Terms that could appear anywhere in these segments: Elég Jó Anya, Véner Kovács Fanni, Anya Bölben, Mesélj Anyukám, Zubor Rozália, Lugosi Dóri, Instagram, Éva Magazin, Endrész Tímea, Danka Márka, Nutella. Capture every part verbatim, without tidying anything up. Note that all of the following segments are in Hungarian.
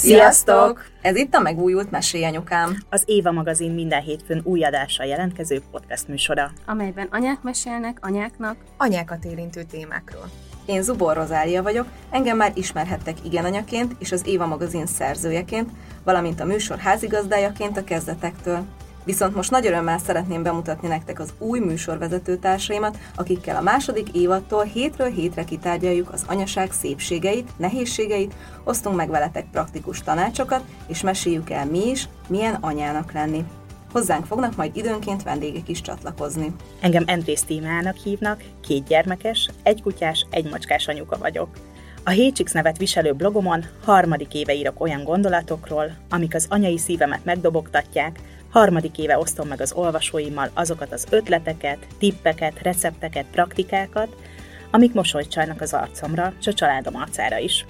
Sziasztok! Ez itt a megújult Mesélj Anyukám, az Éva Magazin minden hétfőn új adással jelentkező podcast műsora, amelyben anyák mesélnek anyáknak anyákat érintő témákról. Én Zubor Rozália vagyok, engem már ismerhettek igen anyaként és az Éva Magazin szerzőjeként, valamint a műsor házigazdájaként a kezdetektől. Viszont most nagy örömmel szeretném bemutatni nektek az új műsorvezető társaimat, akikkel a második évadtól hétről hétre kitárgyaljuk az anyaság szépségeit, nehézségeit, osztunk meg veletek praktikus tanácsokat, és meséljük el mi is, milyen anyának lenni. Hozzánk fognak majd időnként vendégek is csatlakozni. Engem Endrész Tímeának hívnak, két gyermekes, egy kutyás, egy macskás anyuka vagyok. A há hét iksz nevet viselő blogomon harmadik éve írok olyan gondolatokról, amik az anyai szívemet megdobogtatják, harmadik éve osztom meg az olvasóimmal azokat az ötleteket, tippeket, recepteket, praktikákat, amik mosolyt csajnak az arcomra, s a családom arcára is.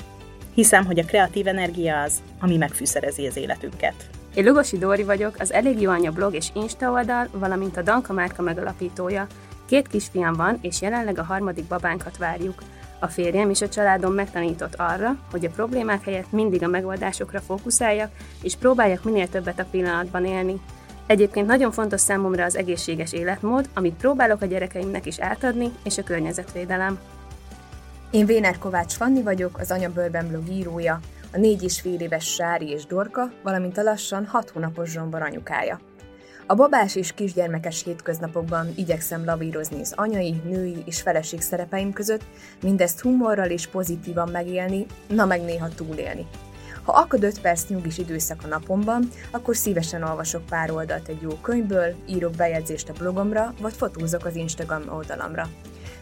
Hiszem, hogy a kreatív energia az, ami megfűszerezi az életünket. Én Lugosi Dóri vagyok, az Elég Jó Anya blog és Insta oldal, valamint a Danka Márka megalapítója. Két kisfiam van, és jelenleg a harmadik babánkat várjuk. A férjem és a családom megtanított arra, hogy a problémák helyett mindig a megoldásokra fókuszáljak, és próbáljak minél többet a pillanatban élni. Egyébként nagyon fontos számomra az egészséges életmód, amit próbálok a gyerekeimnek is átadni, és a környezetvédelem. Én Véner Kovács Fanni vagyok, az Anya Bölben blog írója, a négy és fél éves Sári és Dorka, valamint a lassan hat hónapos Zsombor anyukája. A babás és kisgyermekes hétköznapokban igyekszem lavírozni az anyai, női és feleség szerepeim között, mindezt humorral és pozitívan megélni, na meg néha túlélni. Ha akad öt perc nyugis időszak a napomban, akkor szívesen olvasok pár oldalt egy jó könyvből, írok bejegyzést a blogomra, vagy fotózok az Instagram oldalamra.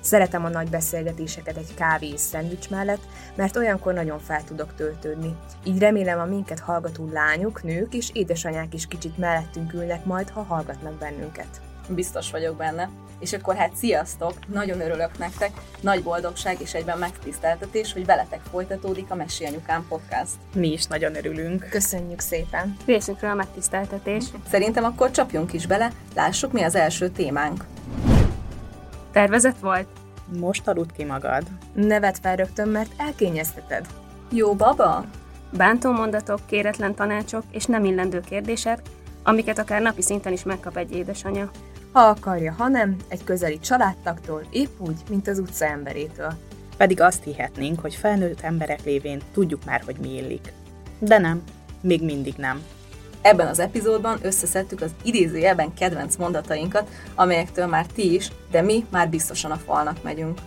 Szeretem a nagy beszélgetéseket egy kávé és szendvics mellett, mert olyankor nagyon fel tudok töltődni. Így remélem a minket hallgató lányok, nők és édesanyák is kicsit mellettünk ülnek majd, ha hallgatnak bennünket. Biztos vagyok benne. És akkor hát sziasztok! Nagyon örülök nektek! Nagy boldogság és egyben megtiszteltetés, hogy veletek folytatódik a Mesélj Anyukám podcast. Mi is nagyon örülünk. Köszönjük szépen! Részünkről a megtiszteltetés. Szerintem akkor csapjunk is bele, lássuk, mi az első témánk. Tervezett volt? Most aludt ki magad. Ne vedd fel rögtön, mert elkényezteted. Jó baba? Bántó mondatok, kéretlen tanácsok és nem illendő kérdések, amiket akár napi szinten is megkap egy édesanya. Ha akarja, ha nem, egy közeli családtagtól, épp úgy, mint az utca emberétől. Pedig azt hihetnénk, hogy felnőtt emberek lévén tudjuk már, hogy mi illik. De nem, még mindig nem. Ebben az epizódban összeszedtük az idézőjelben kedvenc mondatainkat, amelyektől már ti is, de mi már biztosan a falnak megyünk.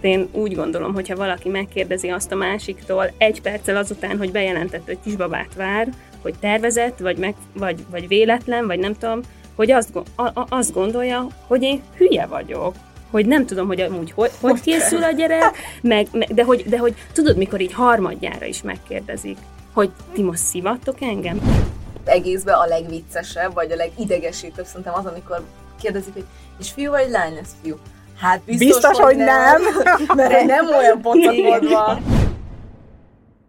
Én úgy gondolom, hogy ha valaki megkérdezi azt a másiktól egy perccel azután, hogy bejelentett, hogy kisbabát vár, hogy tervezett, vagy, meg, vagy, vagy véletlen, vagy nem tudom, hogy azt, a, a, azt gondolja, hogy én hülye vagyok. Hogy nem tudom, hogy amúgy hogy, hogy készül a gyerek, meg, meg, de, hogy, de hogy tudod, mikor így harmadjára is megkérdezik, hogy ti most szivattok engem? Egészben a legviccesebb, vagy a legidegesítőbb szerintem az, amikor kérdezik, hogy és fiú vagy lány lesz fiú? Hát biztos, biztos hogy nem, nem mert nem olyan pontot van.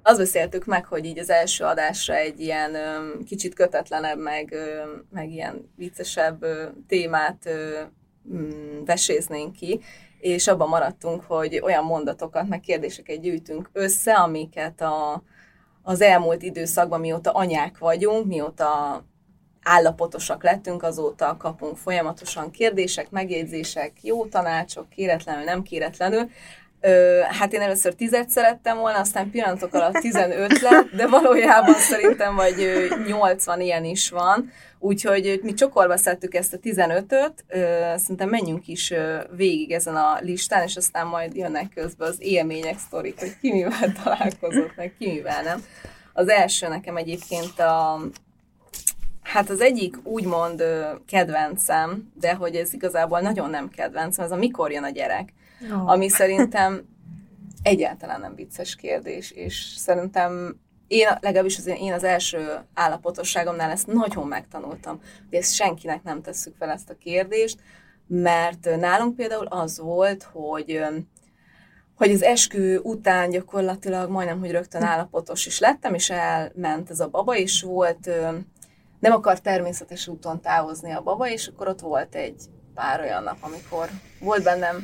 Azt beszéltük meg, hogy így az első adásra egy ilyen öm, kicsit kötetlenebb, meg, öm, meg ilyen viccesebb öm, témát öm, veséznénk ki, és abban maradtunk, hogy olyan mondatokat, meg kérdéseket gyűjtünk össze, amiket a az elmúlt időszakban, mióta anyák vagyunk, mióta állapotosak lettünk, azóta kapunk folyamatosan kérdések, megjegyzések, jó tanácsok, kéretlenül, nem kéretlenül. Ö, hát én először tízet szerettem volna, aztán pillanatok alatt tizenöt lett, de valójában szerintem vagy nyolcvan ilyen is van. Úgyhogy mi csokorba szedtük ezt a tizenötöt, szerintem menjünk is végig ezen a listán, és aztán majd jönnek közben az élmények, sztorik, hogy ki mivel találkozott, meg ki mivel nem. Az első nekem egyébként a... Hát az egyik úgymond kedvencem, de hogy ez igazából nagyon nem kedvencem, ez a mikor jön a gyerek, oh. Ami szerintem egyáltalán nem vicces kérdés, és szerintem én, legalábbis az én, én az első állapotosságomnál ezt nagyon megtanultam, hogy ezt senkinek nem tesszük fel ezt a kérdést, mert nálunk például az volt, hogy, hogy az eskü után gyakorlatilag majdnem, hogy rögtön állapotos is lettem, és elment ez a baba, és volt, nem akar természetes úton távozni a baba, és akkor ott volt egy pár olyan nap, amikor volt bennem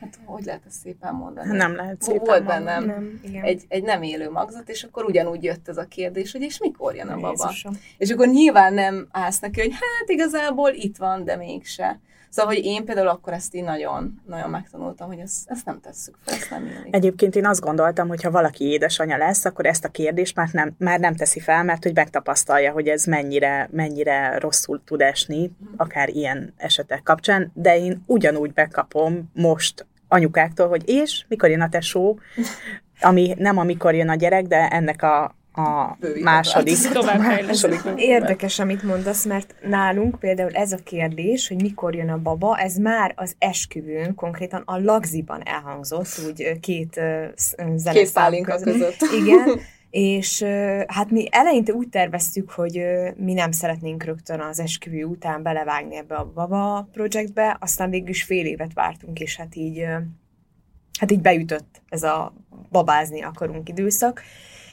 hát hogy lehet ezt szépen mondani? Nem lehet szépen Volt mondani. bennem nem, egy, egy nem élő magzat, és akkor ugyanúgy jött ez a kérdés, hogy és mikor jön a baba? Jézusom. És akkor nyilván nem állsz neki, hogy hát igazából itt van, de mégse. Szóval, hogy én például akkor ezt így nagyon, nagyon megtanultam, hogy ezt, ezt nem tesszük fel, ezt nem élik. Egyébként én azt gondoltam, hogy ha valaki édesanya lesz, akkor ezt a kérdést már nem, már nem teszi fel, mert hogy megtapasztalja, hogy ez mennyire, mennyire rosszul tud esni, akár ilyen esetek kapcsán, de én ugyanúgy bekapom most anyukáktól, hogy és mikor jön a tesó, ami nem amikor jön a gyerek, de ennek a A második. Tovább második. Érdekes, amit mondasz, mert nálunk például ez a kérdés, hogy mikor jön a baba, ez már az esküvőn, konkrétan a lagziban elhangzott, úgy két zeneszám között. között. Igen, és hát mi eleinte úgy terveztük, hogy mi nem szeretnénk rögtön az esküvő után belevágni ebbe a baba projektbe, aztán végül is fél évet vártunk, és hát így, hát így beütött ez a babázni akarunk időszak.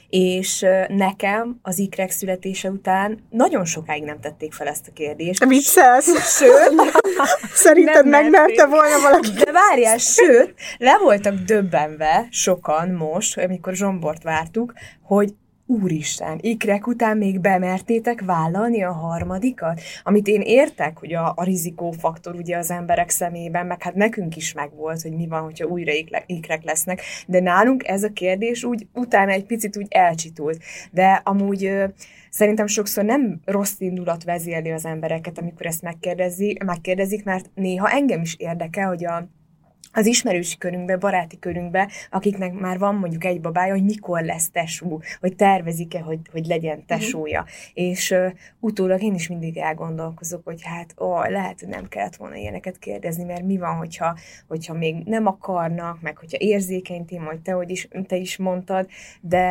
És nekem az ikrek születése után nagyon sokáig nem tették fel ezt a kérdést. Viccelsz? Sőt, szerinted megmerte volna valaki? De várjál, sőt, le voltak döbbenve sokan most, amikor Zsombort vártuk, hogy úristen, ikrek után még bemertétek vállalni a harmadikat? Amit én értek, hogy a, a rizikófaktor ugye az emberek szemében, meg hát nekünk is megvolt, hogy mi van, hogyha újra ikrek lesznek, de nálunk ez a kérdés úgy utána egy picit úgy elcsitult. De amúgy ö, szerintem sokszor nem rossz indulat vezérli az embereket, amikor ezt megkérdezi, megkérdezik, mert néha engem is érdekel, hogy a az ismerősi körünkbe, baráti körünkbe, akiknek már van mondjuk egy babája, hogy mikor lesz tesó, hogy tervezik-e, hogy, hogy legyen tesója. Uh-huh. És uh, utólag én is mindig elgondolkozok, hogy hát ó, lehet, hogy nem kellett volna ilyeneket kérdezni, mert mi van, hogyha, hogyha még nem akarnak, meg hogyha érzékeny téma, hogy te, hogy is, te is mondtad, de...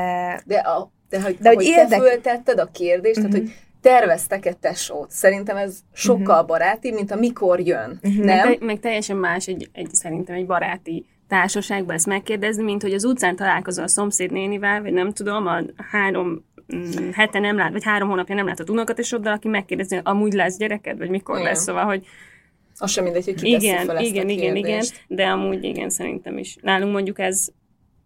De, a, de, hogy, de hogy érdek... te föltetted a kérdést, uh-huh. tehát, hogy terveztek-e tesót? Szerintem ez sokkal barátibb, mint a mikor jön, uh-huh. nem? Meg, meg teljesen más egy, egy, szerintem egy baráti társaságban ezt megkérdezni, mint hogy az utcán találkozol a szomszédnénivel, vagy nem tudom, a három mm, hete nem lát, vagy három hónapja nem látott unokatesoddal, aki megkérdezi, hogy amúgy lesz gyereked, vagy mikor igen. lesz, szóval, hogy... Az sem mindegy, hogy kiteszi igen, fel ezt igen, a igen, igen, de amúgy igen, szerintem is. Nálunk mondjuk ez,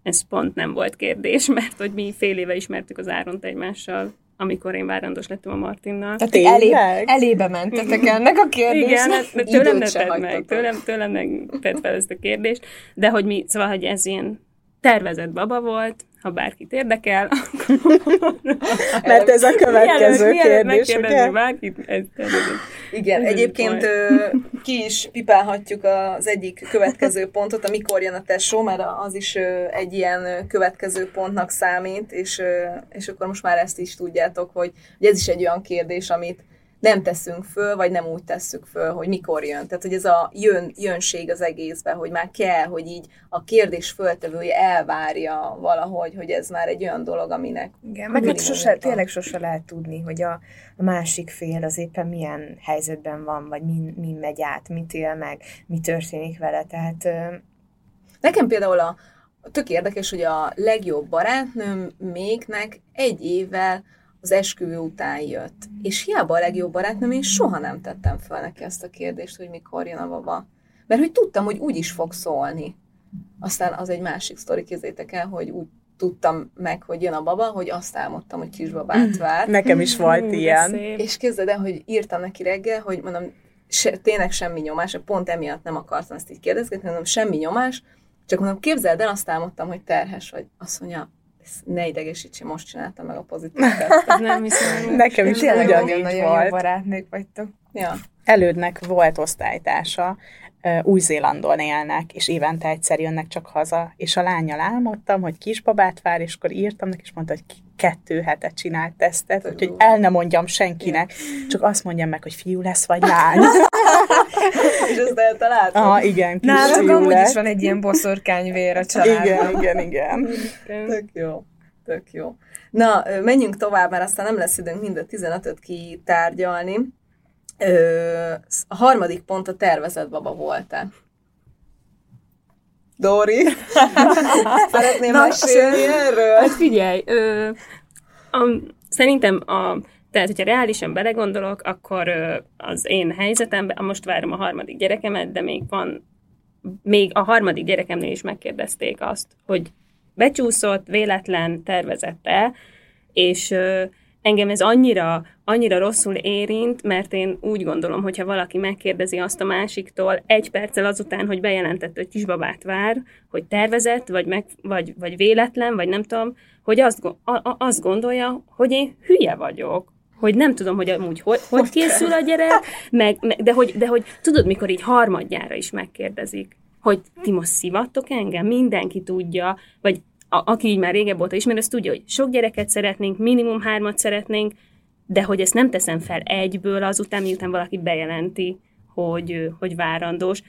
ez pont nem volt kérdés, mert hogy mi fél éve ismertük az Áront egymással, amikor én várandós lettem a Martinnal. Tehát elé, elébe mentetek ennek a kérdésnek. Igen, hát, tőlem ne tedd meg, tőlem, tőlem meg tedd fel ezt a kérdést, de hogy mi, szóval, hogy ez ilyen tervezett baba volt, ha bárkit érdekel, akkor... Mert ez a következő mielőtt, kérdés, megkérdezni bárkit, ez tervezett. Igen, ez egyébként ö, ki is pipálhatjuk az egyik következő pontot, amikor jön a tesó, mert az is ö, egy ilyen következő pontnak számít, és, ö, és akkor most már ezt is tudjátok, hogy, hogy ez is egy olyan kérdés, amit nem teszünk föl, vagy nem úgy tesszük föl, hogy mikor jön. Tehát, hogy ez a jön, jönség az egészben, hogy már kell, hogy így a kérdés föltevője elvárja valahogy, hogy ez már egy olyan dolog, aminek... Igen, meg hát sose, tényleg sose lehet tudni, hogy a, a másik fél az éppen milyen helyzetben van, vagy mi, mi megy át, mit él meg, mi történik vele, tehát... Ö... Nekem például a, tök érdekes, hogy a legjobb barátnőm mégnek egy évvel az esküvő után jött. És hiába a legjobb barátnőm, én soha nem tettem fel neki ezt a kérdést, hogy mikor jön a baba. Mert hogy tudtam, hogy úgy is fog szólni. Aztán az egy másik sztori, kézzétek el, hogy úgy tudtam meg, hogy jön a baba, hogy azt álmodtam, hogy kisbabát vár. Nekem is volt ilyen. És képzeld el, hogy írtam neki reggel, hogy mondom, se, tényleg semmi nyomás, pont emiatt nem akartam ezt így kérdezgetni, mondom, semmi nyomás, csak mondom, képzeld el, azt álmodtam, hogy terhes vagy. Azt mondja, ne idegesítsi, most csináltam meg a pozitív tesztet. Nem hiszem. Nekem is ugyanígy nagyon jó barátnők vagytok. Ja. Elődnek volt osztálytársa, Új-Zélandon élnek, és évente egyszer jönnek csak haza, és a lányal álmodtam, hogy kisbabát vár, és akkor írtam neki, és mondta, hogy kettő hetet csinált tesztet, Tövő. Úgyhogy el ne mondjam senkinek, ja. Csak azt mondjam meg, hogy fiú lesz, vagy lány. És azt eltaláltam. Ah, igen, kis Nálam, fiú amúgy lett. Is van egy ilyen boszorkányvér a családban. Igen, igen, igen. Tök jó, tök jó. Na, menjünk tovább, mert aztán nem lesz időnk mind a tizenötöt kitárgyalni. Ö, a harmadik pont a tervezett baba volt-e? Dóri? Szeretném mesélni erről? Hát figyelj, ö, a, szerintem, a, tehát hogyha reálisan belegondolok, akkor ö, az én helyzetemben, most várom a harmadik gyerekemet, de még van még a harmadik gyerekemnél is megkérdezték azt, hogy becsúszott, véletlen, tervezett-e, és engem ez annyira, annyira rosszul érint, mert én úgy gondolom, hogyha valaki megkérdezi azt a másiktól egy perccel azután, hogy bejelentett, hogy kisbabát vár, hogy tervezett, vagy, meg, vagy, vagy véletlen, vagy nem tudom, hogy azt, a, azt gondolja, hogy én hülye vagyok. Hogy nem tudom, hogy amúgy hogy, hogy készül a gyerek, meg, meg, de, hogy, de hogy tudod, mikor így harmadjára is megkérdezik, hogy ti most szivattok engem, mindenki tudja, vagy a, aki így már régebb óta ismer, az tudja, hogy sok gyereket szeretnénk, minimum hármat szeretnénk, de hogy ezt nem teszem fel egyből azután, miután valaki bejelenti, hogy, hogy várandós,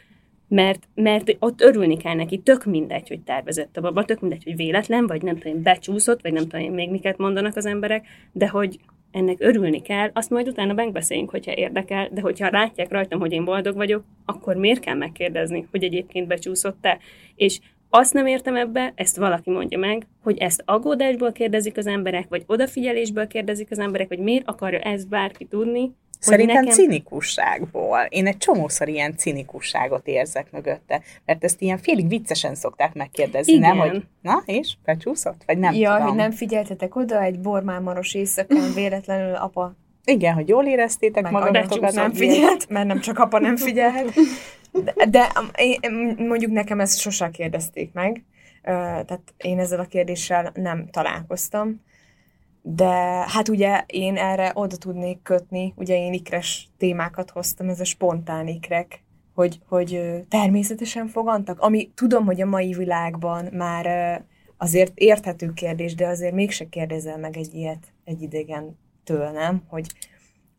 mert, mert ott örülni kell neki, tök mindegy, hogy tervezett a baba, tök mindegy, hogy véletlen, vagy nem tudom, becsúszott, vagy nem tudom, még miket mondanak az emberek, de hogy ennek örülni kell, azt majd utána megbeszéljünk, hogyha érdekel, de hogyha látják rajtam, hogy én boldog vagyok, akkor miért kell megkérdezni, hogy egyébként becsúszott-e? És azt nem értem ebbe, ezt valaki mondja meg, hogy ezt aggódásból kérdezik az emberek, vagy odafigyelésből kérdezik az emberek, vagy miért akarja ezt bárki tudni. Szerintem nekem... cinikusságból. Én egy csomószor ilyen cinikusságot érzek mögötte, mert ezt ilyen félig viccesen szokták megkérdezni, igen. Nem? Hogy na, és? Becsúszott? Vagy nem ja, tudom. Hogy nem figyeltetek oda egy bormámaros éjszakán véletlenül apa. Igen, hogy jól éreztétek meg magatokat. Nem figyelt, mert nem csak apa nem figyelhet. De, de én, mondjuk nekem ezt sosem kérdezték meg, tehát én ezzel a kérdéssel nem találkoztam. De hát ugye én erre oda tudnék kötni, ugye én ikres témákat hoztam, ez a spontán ikrek, hogy, hogy természetesen fogantak, ami tudom, hogy a mai világban már azért érthető kérdés, de azért mégse kérdezel meg egy ilyet egy idegentől, nem? Hogy,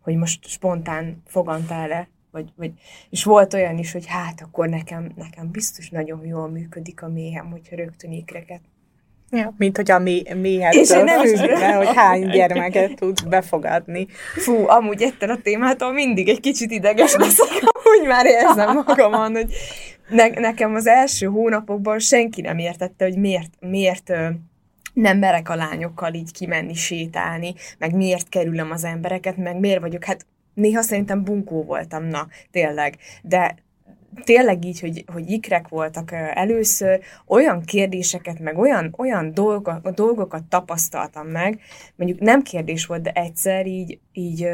hogy most spontán fogantál-e? Vagy, vagy, és volt olyan is, hogy hát akkor nekem, nekem biztos nagyon jól működik a méhem, hogyha rögtön ikreket. Ja. Mint hogy a méh, méhettől függve, hogy hány gyermeket tudsz befogadni. Fú, amúgy ettől a témától mindig egy kicsit ideges leszek, amúgy már érzem magamon, hogy ne, nekem az első hónapokban senki nem értette, hogy miért, miért nem merek a lányokkal így kimenni, sétálni, meg miért kerülöm az embereket, meg miért vagyok, hát néha szerintem bunkó voltam, na, tényleg, de tényleg így, hogy, hogy ikrek voltak először, olyan kérdéseket, meg olyan, olyan dolga, dolgokat tapasztaltam meg, mondjuk nem kérdés volt, de egyszer így, így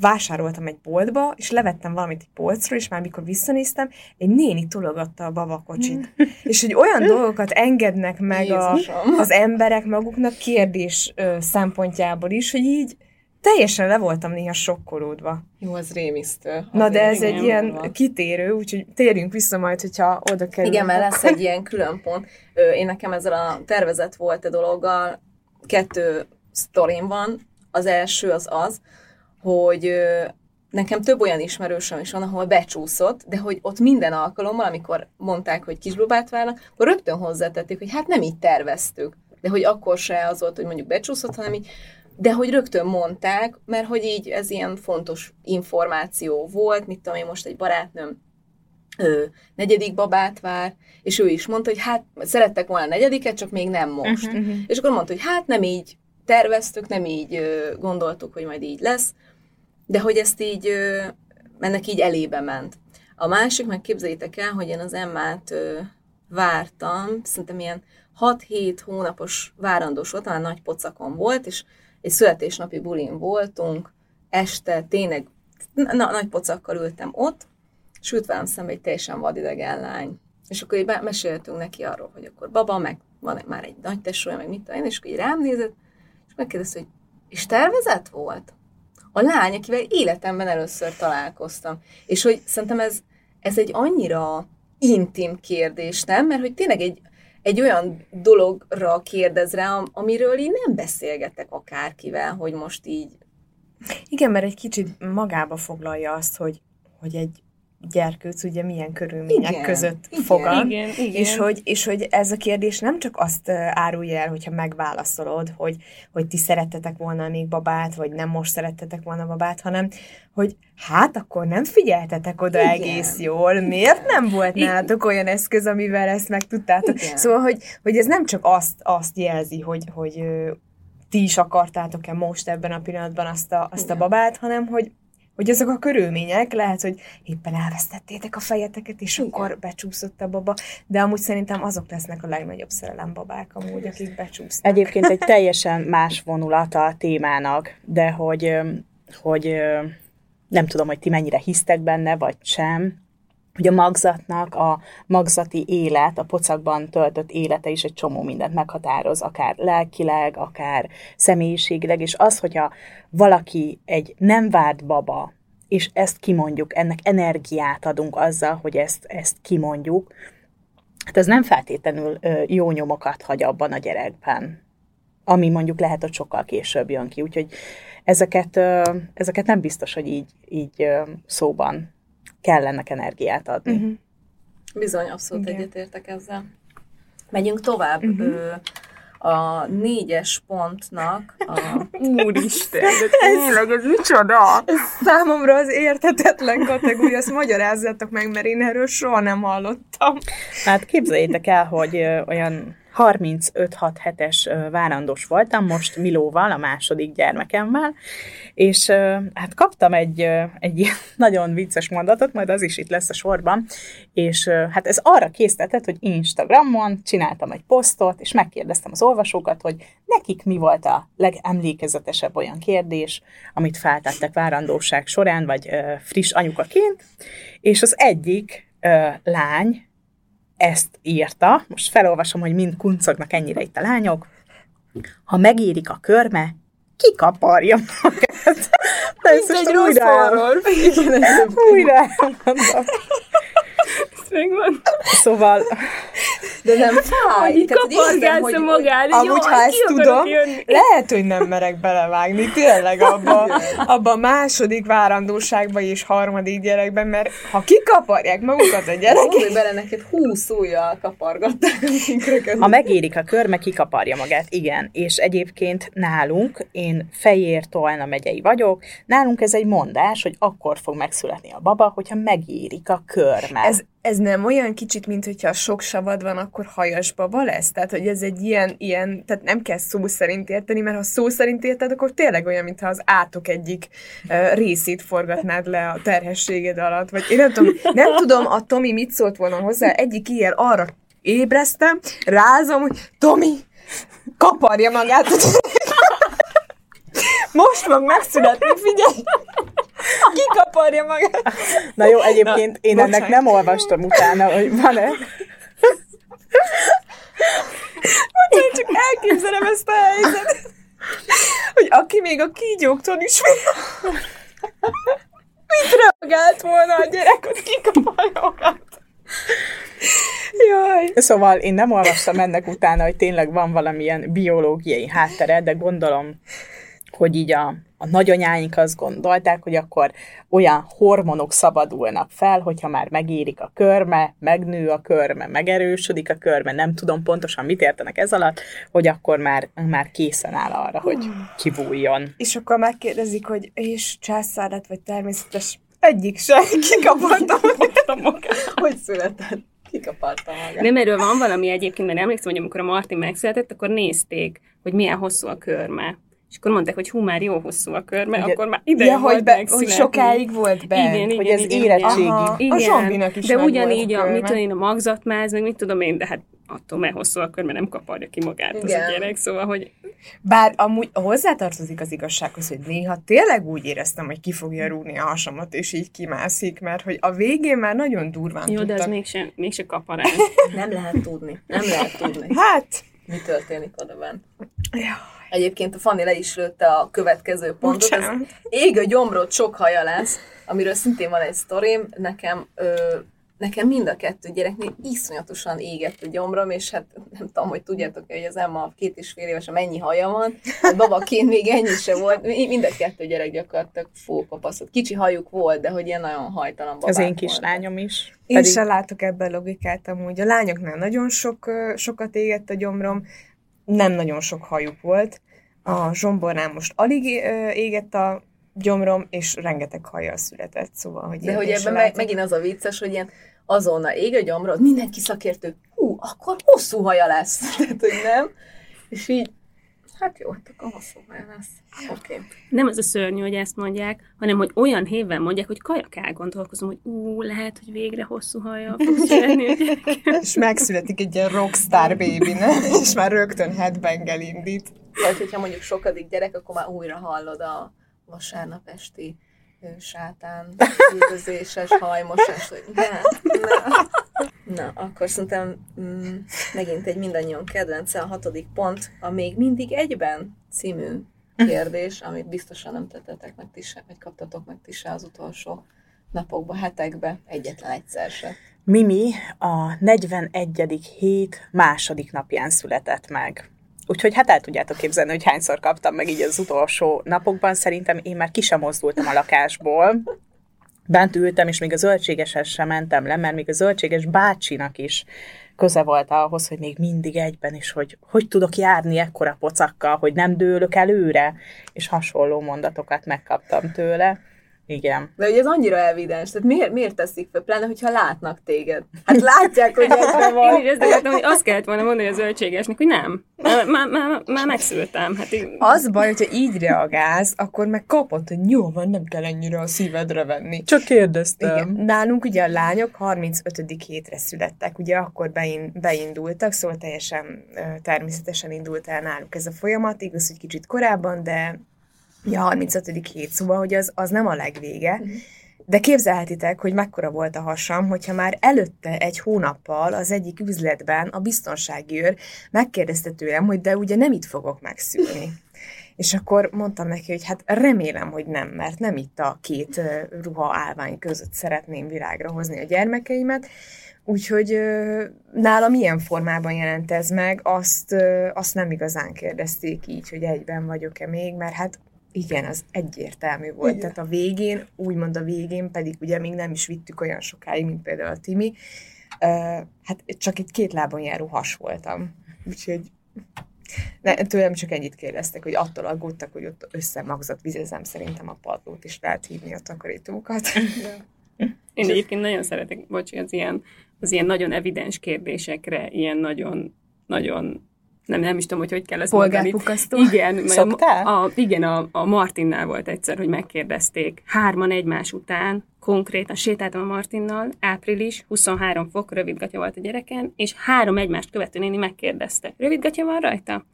vásároltam egy boltba, és levettem valamit egy polcról, és már mikor visszanéztem, egy néni tologatta a babakocsit. És hogy olyan dolgokat engednek meg a, az emberek maguknak kérdés szempontjából is, hogy így teljesen le voltam néha sokkolódva. Jó, az rémisztő. Na, de ez egy ilyen van. Kitérő, úgyhogy térjünk vissza majd, hogyha oda kerülünk. Igen, mert lesz egy ilyen külön pont. Én nekem ezzel a tervezett volt a dologgal kettő sztorim van. Az első az az, hogy nekem több olyan ismerősöm is van, ahol becsúszott, de hogy ott minden alkalommal, amikor mondták, hogy kisbabát várnak, akkor rögtön hozzátették, hogy hát nem így terveztük. De hogy akkor se az volt, hogy mondjuk becsúszott, hanem így, de hogy rögtön mondták, mert hogy így ez ilyen fontos információ volt, mit tudom én, most egy barátnőm ő, negyedik babát vár, és ő is mondta, hogy hát szerettek volna negyediket, csak még nem most. Uh-huh, uh-huh. És akkor mondta, hogy hát nem így terveztük, nem így ö, gondoltuk, hogy majd így lesz, de hogy ezt így, ö, ennek így elébe ment. A másik, meg képzeljétek el, hogy én az Emmát ö, vártam, szerintem ilyen hat-hét hónapos várandós volt, talán nagy pocakon volt, és egy születésnapi bulin voltunk, este tényleg na, nagy pocakkal ültem ott, és ült velem szembe egy teljesen vadidegen lány. És akkor így meséltünk neki arról, hogy akkor baba, meg van már egy nagy tesója, meg mit tudom én, és akkor így rám nézett, és megkérdezte, hogy és tervezett volt? A lány, akivel életemben először találkoztam. És hogy szerintem ez, ez egy annyira intim kérdés, nem? Mert hogy tényleg egy... Egy olyan dologra kérdez rá, amiről így nem beszélgetek akárkivel, hogy most így... Igen, mert egy kicsit magába foglalja azt, hogy, hogy egy gyerkőc ugye milyen körülmények igen, között igen, fogad, igen, igen. És, hogy, és hogy ez a kérdés nem csak azt árulja el, hogyha megválaszolod, hogy, hogy ti szerettetek volna még babát, vagy nem most szerettetek volna babát, hanem hogy hát akkor nem figyeltetek oda igen. egész jól, miért igen. nem volt nálatok olyan eszköz, amivel ezt meg tudtátok. Igen. Szóval, hogy, hogy ez nem csak azt, azt jelzi, hogy, hogy ö, ti is akartátok-e most ebben a pillanatban azt a, azt a babát, hanem hogy Hogy ezek a körülmények, lehet, hogy éppen elvesztettétek a fejeteket, és akkor becsúszott a baba, de amúgy szerintem azok lesznek a legnagyobb szerelembabák amúgy, akik becsúsznak. Egyébként egy teljesen más vonulata a témának, de hogy, hogy nem tudom, hogy ti mennyire hisztek benne, vagy sem, hogy a magzatnak a magzati élet, a pocakban töltött élete is egy csomó mindent meghatároz, akár lelkileg, akár személyiségileg, és az, hogyha valaki egy nem várt baba, és ezt kimondjuk, ennek energiát adunk azzal, hogy ezt, ezt kimondjuk, hát ez nem feltétlenül jó nyomokat hagy abban a gyerekben, ami mondjuk lehet, hogy sokkal később jön ki. Úgyhogy ezeket, ezeket nem biztos, hogy így, így szóban kell ennek energiát adni. Uh-huh. Bizony, abszolút egyetértek ezzel. Megyünk tovább. Uh-huh. Ö, a négyes pontnak a... Úristen, de tényleg, ez micsoda? Ez számomra az érthetetlen kategória, ezt magyarázzátok meg, mert én erről soha nem hallottam. Hát képzeljétek el, hogy olyan harmincöt hat hetes várandós voltam, most Milóval, a második gyermekemmel, és hát kaptam egy, egy ilyen nagyon vicces mondatot, majd az is itt lesz a sorban, és hát ez arra késztetett, hogy Instagramon csináltam egy posztot, és megkérdeztem az olvasókat, hogy nekik mi volt a legemlékezetesebb olyan kérdés, amit feltettek várandóság során, vagy friss anyukaként, és az egyik lány ezt írta, most felolvasom, hogy mind kuncognak ennyire itt a lányok. Ha megérik a körme, kikaparja magát. Ez egy rossz horror. Újra elmondom. Szóval... De nem fáj. Hogy kapargálsz a magát. Amúgy, ha ezt tudom, lehet, hogy nem merek belevágni tényleg abba, abba a második várandóságban és harmadik gyerekben, mert ha kikaparják magukat a gyerekek... Mondj bele neked, húsz ujjal kapargatták a kinkröket. Ha megérik a körme, kikaparja magát, igen. És egyébként nálunk, én Fejér-Tolna megyei vagyok, nálunk ez egy mondás, hogy akkor fog megszületni a baba, hogyha megérik a körme. Ez Ez nem olyan kicsit, mint hogyha sok savad van, akkor hajas baba lesz? Tehát, hogy ez egy ilyen, ilyen, tehát nem kell szó szerint érteni, mert ha szó szerint érted, akkor tényleg olyan, mintha az átok egyik uh, részét forgatnád le a terhességed alatt. Vagy én nem tudom, nem tudom a Tomi mit szólt volna hozzá, egyik ilyen arra ébresztem, rázom, hogy Tomi, kaparja magát! Most fog megszületni, figyelj! Kikaparja magát! Na jó, egyébként én Na, ennek nem olvastam utána, hogy van-e. Bocsánat, csak elképzelem ezt a helyzetet, hogy aki még a kígyóktól is mit reagált volna a gyerek, hogy kikaparja magát. Jaj. Szóval én nem olvastam ennek utána, hogy tényleg van valamilyen biológiai háttere, de gondolom, hogy így a, a nagyanyáink azt gondolták, hogy akkor olyan hormonok szabadulnak fel, hogyha már megérik a körme, megnő a körme, megerősödik a körme, nem tudom pontosan mit értenek ez alatt, hogy akkor már, már készen áll arra, hogy kibújjon. És akkor megkérdezik, hogy és császár lett, vagy természetes, egyik sem, kikapartam magát, hogy született. Kikaparta magát. Nem, erről van valami egyébként, mert emlékszem, hogy amikor a Martin megszületett, akkor nézték, hogy milyen hosszú a körme. És akkor mondták, hogy hú, már jó hosszú a körme, ugye, akkor már ideje ja, volt be, hogy sokáig volt benne, igen, hogy igen, ez érettségi. Aha, igen, a zombinak is de ugyanígy, a, a mit tudom én, a magzatmáz, meg mit tudom én, de hát attól már hosszú a körme, nem kaparja ki magát igen. Az a gyerek, szóval, hogy... Bár amúgy hozzátartozik az igazsághoz, hogy néha tényleg úgy éreztem, hogy ki fogja rúgni a hasamat, és így kimászik, mert hogy a végén már nagyon durván jó, tudtak. Jó, de az mégsem, mégsem kapar el. Nem lehet tudni, nem lehet tudni. Hát... mi történik odaben. Egyébként a Fanni le is lőtte a következő pontot. Ez ég a gyomrod, sok haja lesz, amiről szintén van egy sztorim. Nekem, ö, nekem mind a kettő gyereknél iszonyatosan égett a gyomrom, és hát nem tudom, hogy tudjátok, hogy az Emma két és fél évesen mennyi haja van, hát babaként még ennyi se volt. Mind a kettő gyerek gyakorlatilag fókapaszott. Kicsi hajuk volt, de hogy ilyen nagyon hajtalan babák. Az én kislányom is. Én pedig... sem látok ebben a logikát amúgy. A lányoknál nagyon sok, sokat égett a gyomrom, nem nagyon sok hajuk volt. A Zsombornál most alig égett a gyomrom, és rengeteg haja született, szóval, hogy de hogy ebben meg, megint az a vicces, hogy ilyen azonnal ég a gyomrod, mindenki szakértő, hú, akkor hosszú haja lesz. Tehát, hogy nem. És így Hát jó, akkor hosszú már lesz. Okay. Nem ez a szörnyű, hogy ezt mondják, hanem hogy olyan hévvel mondják, hogy kajakál gondolkozom, hogy ú, lehet, hogy végre hosszú hajjal fogsz jönni. És megszületik egy ilyen rockstar baby, nem? És már rögtön headbang-el indít. Vagy hogyha mondjuk sokadik gyerek, akkor már újra hallod a vasárnap esti sátán üldözéses hajmosás, hogy ne, ne. Na, akkor szerintem mm, megint egy mindannyian kedvence a hatodik pont, a még mindig egyben című kérdés, amit biztosan nem tettetek meg ti se, vagy kaptatok meg ti se az utolsó napokba, hetekbe, egyetlen egyszer se. Mimi a negyvenegyedik hét második napján született meg. Úgyhogy hát el tudjátok képzelni, hogy hányszor kaptam meg így az utolsó napokban. Szerintem én már ki sem mozdultam a lakásból. Bent ültem, és még a zöldségeshez sem mentem le, mert még a zöldséges bácsinak is köze volt ahhoz, hogy még mindig egyben is, hogy hogy tudok járni ekkora pocakkal, hogy nem dőlök előre, és hasonló mondatokat megkaptam tőle. Igen. De ugye ez annyira evidens, tehát miért, miért teszik fel, pláne, hogyha látnak téged? Hát látják, hogy egyben van. Én így ezt akartam, hogy azt kellett volna mondani a zöldségesnek, hogy nem. Már, már, már, már megszültem. Hát így... Az baj, hogyha így reagálsz, akkor meg kapod, hogy jó van, nem kell ennyire a szívedre venni. Csak kérdeztem. Igen. Nálunk ugye a lányok harmincötödik hétre születtek, ugye akkor beindultak, szóval teljesen természetesen indult el náluk ez a folyamat, igaz, hogy kicsit korábban, de... Ja, harmincötödik hét, szóval, hogy az, az nem a legvége, de képzelhetitek, hogy mekkora volt a hasam, hogyha már előtte egy hónappal az egyik üzletben a biztonsági őr megkérdezte tőlem, hogy de ugye nem itt fogok megszülni. És akkor mondtam neki, hogy hát remélem, hogy nem, mert nem itt a két ruha állvány között szeretném világra hozni a gyermekeimet, úgyhogy nálam ilyen formában jelent ez meg, azt, azt nem igazán kérdezték így, hogy egyben vagyok-e még, mert hát igen, az egyértelmű volt. Igen. Tehát a végén, úgymond a végén, pedig ugye még nem is vittük olyan sokáig, mint például a Timi, uh, hát csak itt két lábon járó has voltam. Úgyhogy ne, tőlem csak ennyit kérdeztek, hogy attól aggódtak, hogy ott összemagzott vizezem, szerintem a padlót is lehet hívni a takarítókat. Én egyébként nagyon szeretek, bocsi, az ilyen, az ilyen nagyon evidens kérdésekre, ilyen nagyon, nagyon... Nem, nem is tudom, hogy hogy kell ezt mondani. Polgárpukasztó? Igen. Szoktál? A, a, igen, a, a Martinnál volt egyszer, hogy megkérdezték. Hárman egymás után, konkrétan sétáltam a Martinnal, április, huszonhárom fok, rövidgatya volt a gyereken, és három egymást követő néni megkérdezte. Rövidgatya van rajta?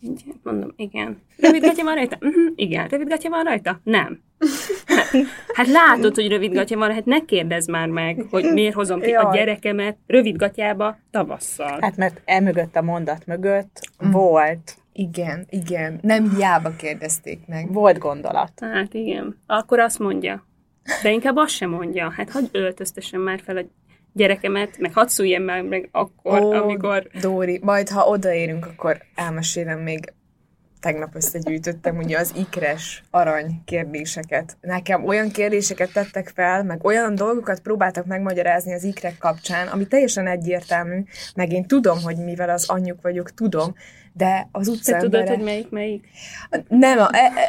Így mondom, igen. Rövidgatya van rajta? Mm-hmm, igen. Rövidgatya van rajta? Nem. Hát látod, hogy rövidgatya van, hát ne kérdezz már meg, hogy miért hozom ki Jaj. a gyerekemet rövidgatyába tavasszal. Hát mert emögött a mondat mögött mm. volt. Igen, igen. Nem hiába kérdezték meg. Volt gondolat. Hát igen. Akkor azt mondja. De inkább azt sem mondja. Hát hadd öltöztessem már fel a gyerekemet, meg hadd szújjam már meg akkor, Ó, amikor... Dóri, majd ha odaérünk, akkor elmesélem még. Tegnap összegyűjtöttem ugye az ikres arany kérdéseket. Nekem olyan kérdéseket tettek fel, meg olyan dolgokat próbáltak megmagyarázni az ikrek kapcsán, ami teljesen egyértelmű, meg én tudom, hogy mivel az anyjuk vagyok, tudom, de az utcán... Te embere... tudod, hogy melyik, melyik? Nem,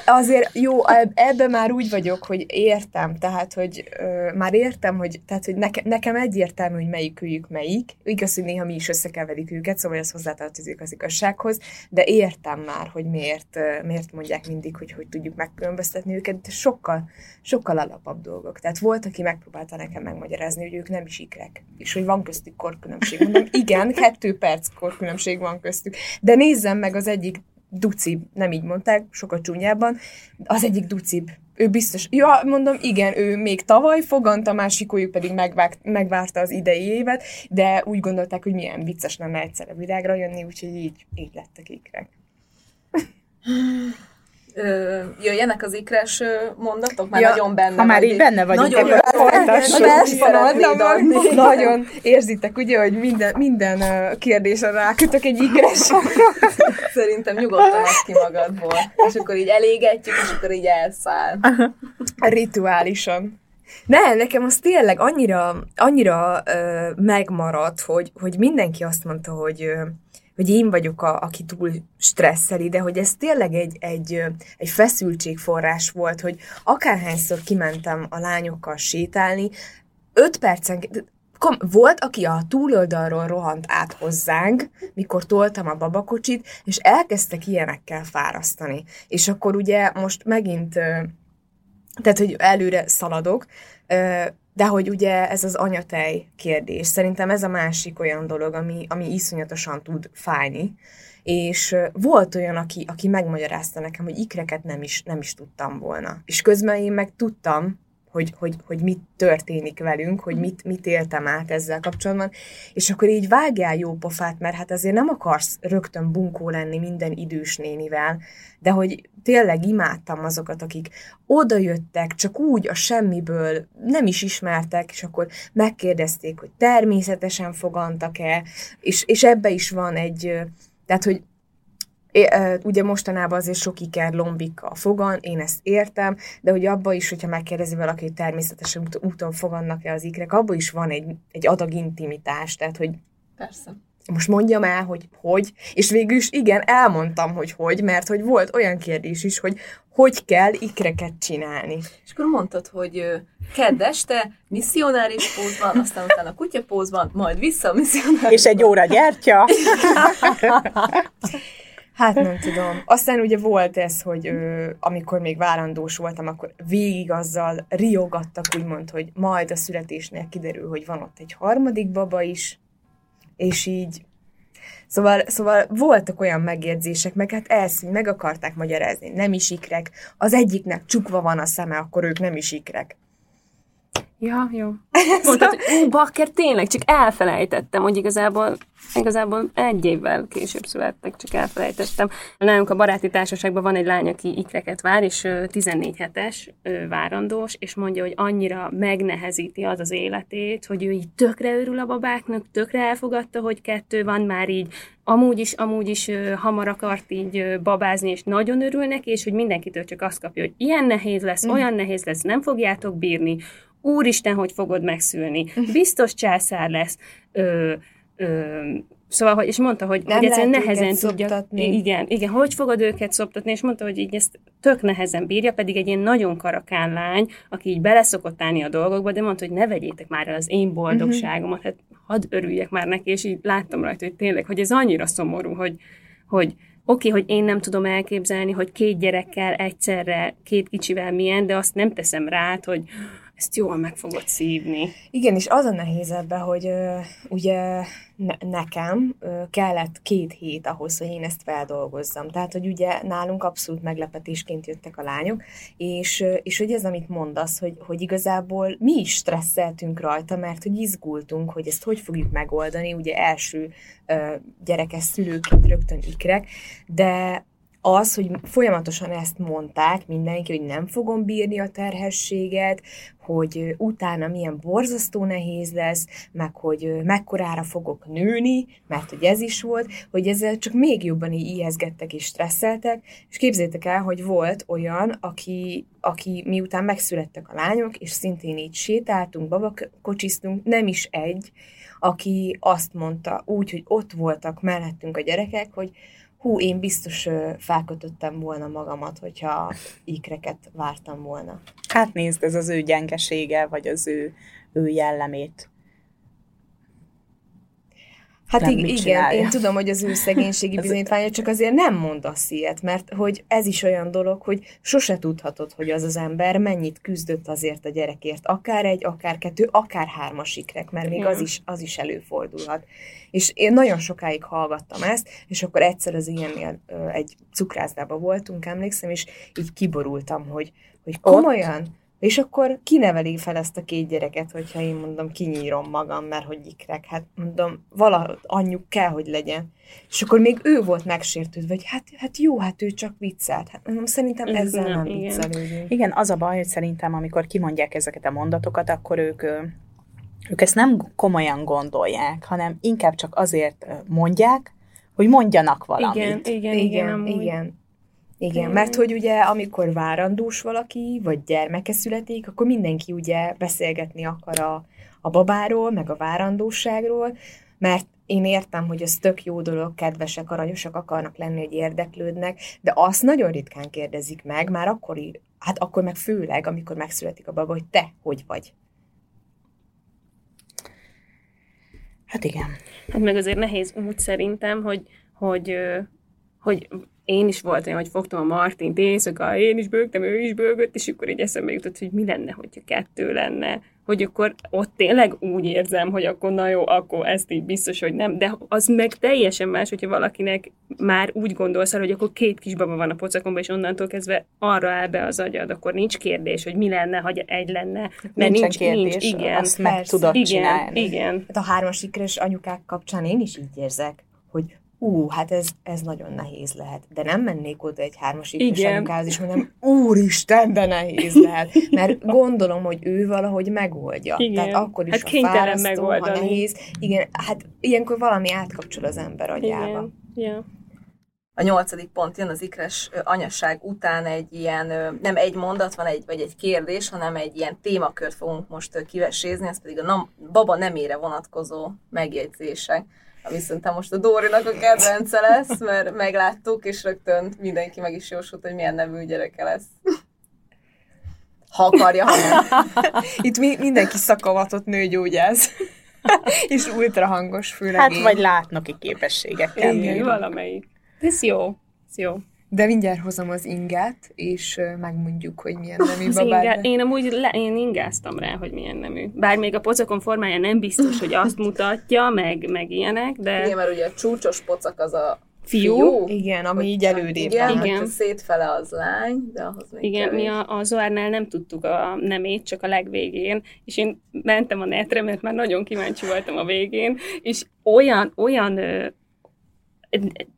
azért jó, ebben már úgy vagyok, hogy értem, tehát, hogy ö, már értem, hogy, tehát, hogy nekem, nekem egyértelmű, hogy melyik őjük melyik. Igaz, hogy néha mi is összekeverik őket, szóval ez hozzátartozik az igazsághoz, de értem már, hogy miért, miért mondják mindig, hogy hogy tudjuk megkülönböztetni őket, de sokkal, sokkal alapabb dolgok. Tehát volt, aki megpróbálta nekem megmagyarázni, hogy ők nem is ikrek, és hogy van köztük korkülönbség. Mondom, igen, kettő perc korkülönbség van köztük, de nézd, nézzem meg az egyik ducib, nem így mondták, sokat csúnyában, az egyik ducib, ő biztos, ja, mondom, igen, ő még tavaly fogant, a másik újjuk pedig megvág, megvárta az idei évet, de úgy gondolták, hogy milyen vicces lenne egyszer a világra jönni, úgyhogy így, így lettek ikrek. Ö, jöjjenek az ikres mondatok? Már ja, nagyon benne ha már így benne vagyunk. Nagyon, ebben nagyon, nagyon érzitek, ugye, hogy minden, minden kérdésre rákötök egy ikres. Szerintem nyugodtan az ki magadból. És akkor így elégetjük, és akkor így elszáll. Rituálisan. Nem, nekem az tényleg annyira, annyira ö, megmaradt, hogy, hogy mindenki azt mondta, hogy... Ö, hogy én vagyok, a, aki túl stresszeli, de hogy ez tényleg egy, egy, egy feszültségforrás volt, hogy akárhányszor kimentem a lányokkal sétálni, öt percen... Kom- volt, aki a túloldalról rohant át hozzánk, mikor toltam a babakocsit, és elkezdtek ilyenekkel fárasztani. És akkor ugye most megint, tehát, hogy előre szaladok, de hogy ugye ez az anyatej kérdés. Szerintem ez a másik olyan dolog, ami, ami iszonyatosan tud fájni. És volt olyan, aki, aki megmagyarázta nekem, hogy ikreket nem is, nem is tudtam volna. És közben én meg tudtam, Hogy, hogy, hogy mit történik velünk, hogy mit, mit éltem át ezzel kapcsolatban, és akkor így vágjál jó pofát, mert hát azért nem akarsz rögtön bunkó lenni minden idős nénivel, de hogy tényleg imádtam azokat, akik odajöttek, csak úgy a semmiből nem is ismertek, és akkor megkérdezték, hogy természetesen fogantak-e, és, és ebbe is van egy, tehát hogy É, ugye mostanában azért sok iker lombik a fogan, én ezt értem, de hogy abba is, hogyha megkérdezi valaki, hogy természetesen út- úton fogannak-e az ikrek, abba is van egy, egy adag intimitás, tehát hogy persze. Most mondjam el, hogy hogy, és végül is igen, elmondtam, hogy hogy, mert hogy volt olyan kérdés is, hogy hogy kell ikreket csinálni. És akkor mondtad, hogy kedd este misszionáris pózban, aztán utána kutya pózban, majd vissza a misszionáris. És egy óra gyertya. Hát nem tudom. Aztán ugye volt ez, hogy ö, amikor még várandós voltam, akkor végig azzal riogattak, úgymond, hogy majd a születésnél kiderül, hogy van ott egy harmadik baba is, és így. Szóval, szóval voltak olyan megjegyzések, meg hát ezt, hogy meg akarták magyarázni, nem is ikrek, az egyiknek csukva van a szeme, akkor ők nem is ikrek. Ja, jó. Mondtad, hogy ú, bakker, tényleg, csak elfelejtettem, hogy igazából, igazából egy évvel később születtek, csak elfelejtettem. Nálunk a baráti társaságban van egy lány, aki ikreket vár, és tizennégy hetes várandós, és mondja, hogy annyira megnehezíti az az életét, hogy ő így tökre örül a babáknak, tökre elfogadta, hogy kettő van, már így amúgy is, amúgy is hamar akart így babázni, és nagyon örülnek, és hogy mindenkitől csak azt kapja, hogy ilyen nehéz lesz, mm. olyan nehéz lesz, nem fogjátok bírni, úristen, hogy fogod megszülni, biztos császár lesz, ö, ö, szóval, és mondta, hogy, hogy egyszerűen nehezen tudja, igen, igen, hogy fogod őket szoptatni, és mondta, hogy így ezt tök nehezen bírja, pedig egy ilyen nagyon karakán lány, aki így beleszokott állni a dolgokba, de mondta, hogy ne vegyétek már el az én boldogságomat, hát hadd örüljek már neki, és így láttam rajta, hogy tényleg, hogy ez annyira szomorú, hogy, hogy oké, okay, hogy én nem tudom elképzelni, hogy két gyerekkel egyszerre, két kicsivel milyen, de azt nem teszem rá, hogy ezt jól meg fogod szívni. Igen, és az a nehéz ebben, hogy ö, ugye ne, nekem ö, kellett két hét ahhoz, hogy én ezt feldolgozzam. Tehát, hogy ugye nálunk abszolút meglepetésként jöttek a lányok, és, ö, és hogy ez, amit mondasz, hogy, hogy igazából mi is stresszeltünk rajta, mert hogy izgultunk, hogy ezt hogy fogjuk megoldani, ugye első ö, gyerekes szülőként rögtön ikrek, de az, hogy folyamatosan ezt mondták mindenki, hogy nem fogom bírni a terhességet, hogy utána milyen borzasztó nehéz lesz, meg hogy mekkorára fogok nőni, mert hogy ez is volt, hogy ezzel csak még jobban így ijeszgettek és stresszeltek, és képzétek el, hogy volt olyan, aki, aki miután megszülettek a lányok, és szintén így sétáltunk, babakocsisztunk, nem is egy, aki azt mondta úgy, hogy ott voltak mellettünk a gyerekek, hogy hú, én biztos felkötöttem volna magamat, hogyha ikreket vártam volna. Hát nézd, ez az ő gyengesége, vagy az ő, ő jellemét. Hát nem, igen, csinálja. Én tudom, hogy az ő szegénységi bizonyítványa, csak azért nem mondasz ilyet, mert hogy ez is olyan dolog, hogy sose tudhatod, hogy az az ember mennyit küzdött azért a gyerekért, akár egy, akár kettő, akár hármas ikrek, mert még az is, az is előfordulhat. És én nagyon sokáig hallgattam ezt, és akkor egyszer az ilyennél egy cukrászdában voltunk, emlékszem, és így kiborultam, hogy, hogy komolyan... Ott? És akkor kineveli fel ezt a két gyereket, hogyha én mondom, kinyírom magam, mert hogy ikrek, hát mondom, valahogy anyjuk kell, hogy legyen. És akkor még ő volt megsértődve, hogy hát, hát jó, hát ő csak viccelt. Hát mondom, szerintem ezzel igen, nem viccelődünk. Igen, az a baj, hogy szerintem, amikor kimondják ezeket a mondatokat, akkor ők, ők ezt nem komolyan gondolják, hanem inkább csak azért mondják, hogy mondjanak valamit. Igen, igen, igen. igen, igen. Igen, mert hogy ugye amikor várandós valaki, vagy gyermeke születik, akkor mindenki ugye beszélgetni akar a, a babáról, meg a várandóságról, mert én értem, hogy ez tök jó dolog, kedvesek, aranyosak akarnak lenni, hogy érdeklődnek, de azt nagyon ritkán kérdezik meg, már akkor, hát akkor meg főleg, amikor megszületik a baba, hogy te hogy vagy. Hát igen. Hát meg azért nehéz úgy szerintem, hogy, hogy, hogy én is voltam, hogy fogtam a Martint éjszaka, én is bőgtem, ő is bőgött, és akkor így eszembe jutott, hogy mi lenne, hogyha kettő lenne. Hogy akkor ott tényleg úgy érzem, hogy akkor na jó, akkor ezt így biztos, hogy nem. De az meg teljesen más, hogyha valakinek már úgy gondolsz arra, hogy akkor két kisbaba van a pocakomban, és onnantól kezdve arra áll be az agyad, akkor nincs kérdés, hogy mi lenne, ha egy lenne. Mert nincs, nincs, igen. Azt meg persze. Tudod igen, csinálni. Igen. Hát a hármas ikres anyukák kapcsán én is így érzek, hogy ú, hát ez, ez nagyon nehéz lehet. De nem mennék oda egy hármas ikres anyukához, és mondom, úristen, de nehéz lehet. Mert gondolom, hogy ő valahogy megoldja. Igen. Tehát akkor is, hát ha fárasztó, ha nehéz. Igen, hát ilyenkor valami átkapcsol az ember agyába. Igen. Yeah. A nyolcadik pont jön az ikres anyasság után egy ilyen, nem egy mondat van, egy, vagy egy kérdés, hanem egy ilyen témakört fogunk most kivesézni, ez pedig a nam, baba nemére vonatkozó megjegyzések. Viszont most a Dórinak a kedvence lesz, mert megláttuk, és rögtön mindenki meg is jósolt, hogy milyen nemű gyereke lesz. Ha akarja, ha itt mi, mindenki szakavatott nőgyógyász. És ultrahangos főleg. Hát én. Vagy látnoki képességekkel. Igen, valamelyik. Ez jó. Ez jó. De mindjárt hozom az ingát, és megmondjuk, hogy milyen nemű babád. Én amúgy le, én ingáztam rá, hogy milyen nemű. Bár még a pocakon formája nem biztos, hogy azt mutatja, meg, meg ilyenek, de... Igen, mert ugye a csúcsos pocak az a fiú. fiú. Igen, ami hogy, így elődébb. Igen, hogyha szétfele az lány, de ahhoz még igen, kevés. Mi a, a Zoárnál nem tudtuk a nemét, csak a legvégén, és én mentem a netre, mert már nagyon kíváncsi voltam a végén, és olyan, olyan...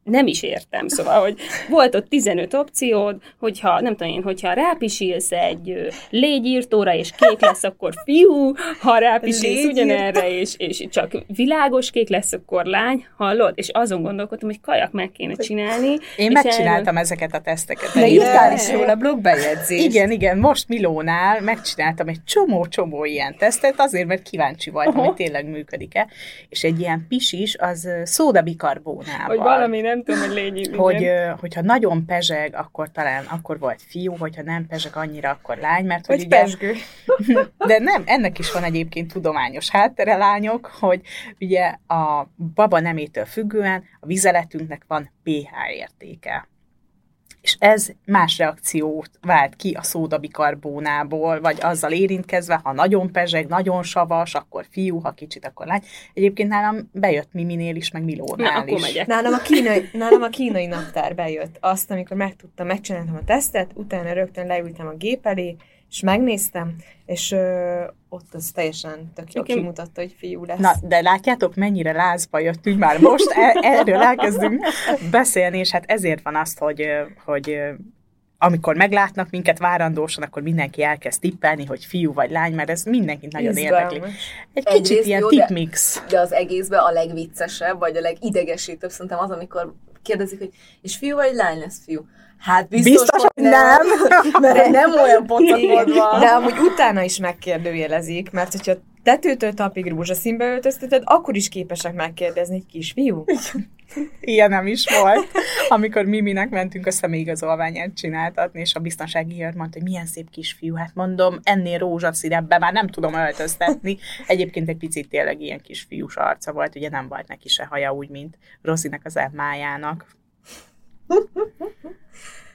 nem is értem, szóval, hogy volt ott tizenöt opciód, hogyha, nem tudom én, hogyha rápisilsz egy légyírtóra, és kék lesz, akkor fiú, ha rápisilsz ugyanerre, és, és csak világos kék lesz, akkor lány, hallod? És azon gondolkodtam, hogy kajak meg kéne csinálni. Én megcsináltam el... ezeket a teszteket. De írtál is jól a blogbejegyzést. Igen, igen, most Milónál megcsináltam egy csomó-csomó ilyen tesztet, azért, mert kíváncsi voltam, uh-huh. hogy tényleg működik-e. És egy ilyen pisis, az szódabikarbónával. Valami, nem tudom, hogy lényeg. Hogy, hogyha nagyon pezseg, akkor talán akkor volt fiú, hogyha nem pezseg annyira, akkor lány, mert hogy, hogy ugye... pezsgő. De nem, ennek is van egyébként tudományos háttere, lányok, hogy ugye a baba nemétől függően a vizeletünknek van pé há értéke. És ez más reakciót vált ki a szódabikarbónából, vagy azzal érintkezve, ha nagyon pezseg, nagyon savas, akkor fiú, ha kicsit, akkor lány. Egyébként nálam bejött Miminél is, meg Milónál na, is. Nálam a, kínai, nálam a kínai naptár bejött. Azt, amikor megtudtam, megcsináltam a tesztet, utána rögtön leültem a gép elé, és megnéztem, és ö, ott az teljesen tök jól kimutatta, hogy fiú lesz. Na, de látjátok, mennyire lázba jöttünk már most, el, erről elkezdünk beszélni, és hát ezért van azt, hogy, hogy amikor meglátnak minket várandósan, akkor mindenki elkezd tippelni, hogy fiú vagy lány, mert ez mindenkit nagyon izgalmas. Érdekli. Egy kicsit egyrészt ilyen tipmix. De, de az egészben a legviccesebb, vagy a legidegesítőbb szerintem az, amikor kérdezik, hogy és fiú vagy lány lesz fiú? Hát biztos, biztos hogy nem, nem, mert nem olyan pocakod van. De amúgy utána is megkérdőjelezik, mert hogyha tetőtől tapig rózsaszínbe öltözteted, akkor is képesek megkérdezni, egy kisfiú. Ilyen nem is volt. Amikor Miminek mentünk a személyigazolványát csináltatni, és a biztonsági őr mondta, hogy milyen szép kisfiú, hát mondom, ennél rózsaszínebbe már nem tudom öltöztetni. Egyébként egy picit tényleg ilyen kisfiús arca volt, ugye nem volt neki se haja úgy, mint Rozinek az elmájának.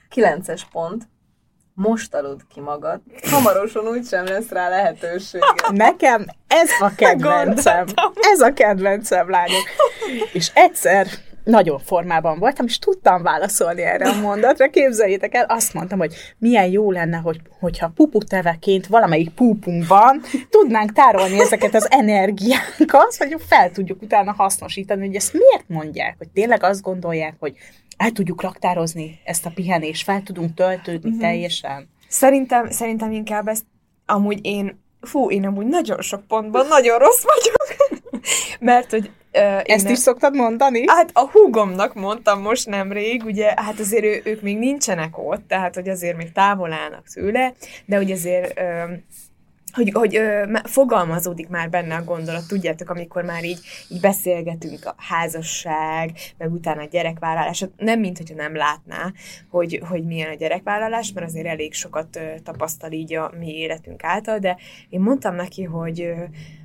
Kilences pont. Most aludd ki magad. Hamarosan úgysem lesz rá lehetőséged. Nekem ez a kedvencem. Ez a kedvencem, lányok. És egyszer nagyon formában voltam, és tudtam válaszolni erre a mondatra. Képzeljétek el, azt mondtam, hogy milyen jó lenne, hogy, hogyha puputeveként valamelyik púpunk van, tudnánk tárolni ezeket az energiánkat, hogy fel tudjuk utána hasznosítani, hogy ezt miért mondják, hogy tényleg azt gondolják, hogy el tudjuk raktározni ezt a pihenést, fel tudunk töltődni mm-hmm. teljesen. Szerintem, szerintem inkább ezt amúgy én, fú, én amúgy nagyon sok pontban nagyon rossz vagyok, mert hogy... Uh, ezt is szoktad mondani? Hát a húgomnak mondtam most nemrég, ugye, hát azért ő, ők még nincsenek ott, tehát hogy azért még távol állnak tőle, de hogy azért... Uh, Hogy, hogy ö, fogalmazódik már benne a gondolat, tudjátok, amikor már így, így beszélgetünk a házasság, meg utána a gyerekvállalás, nem mint, hogyha nem látná, hogy, hogy milyen a gyerekvállalás, mert azért elég sokat ö, tapasztal így a mi életünk által, de én mondtam neki, hogy, ö,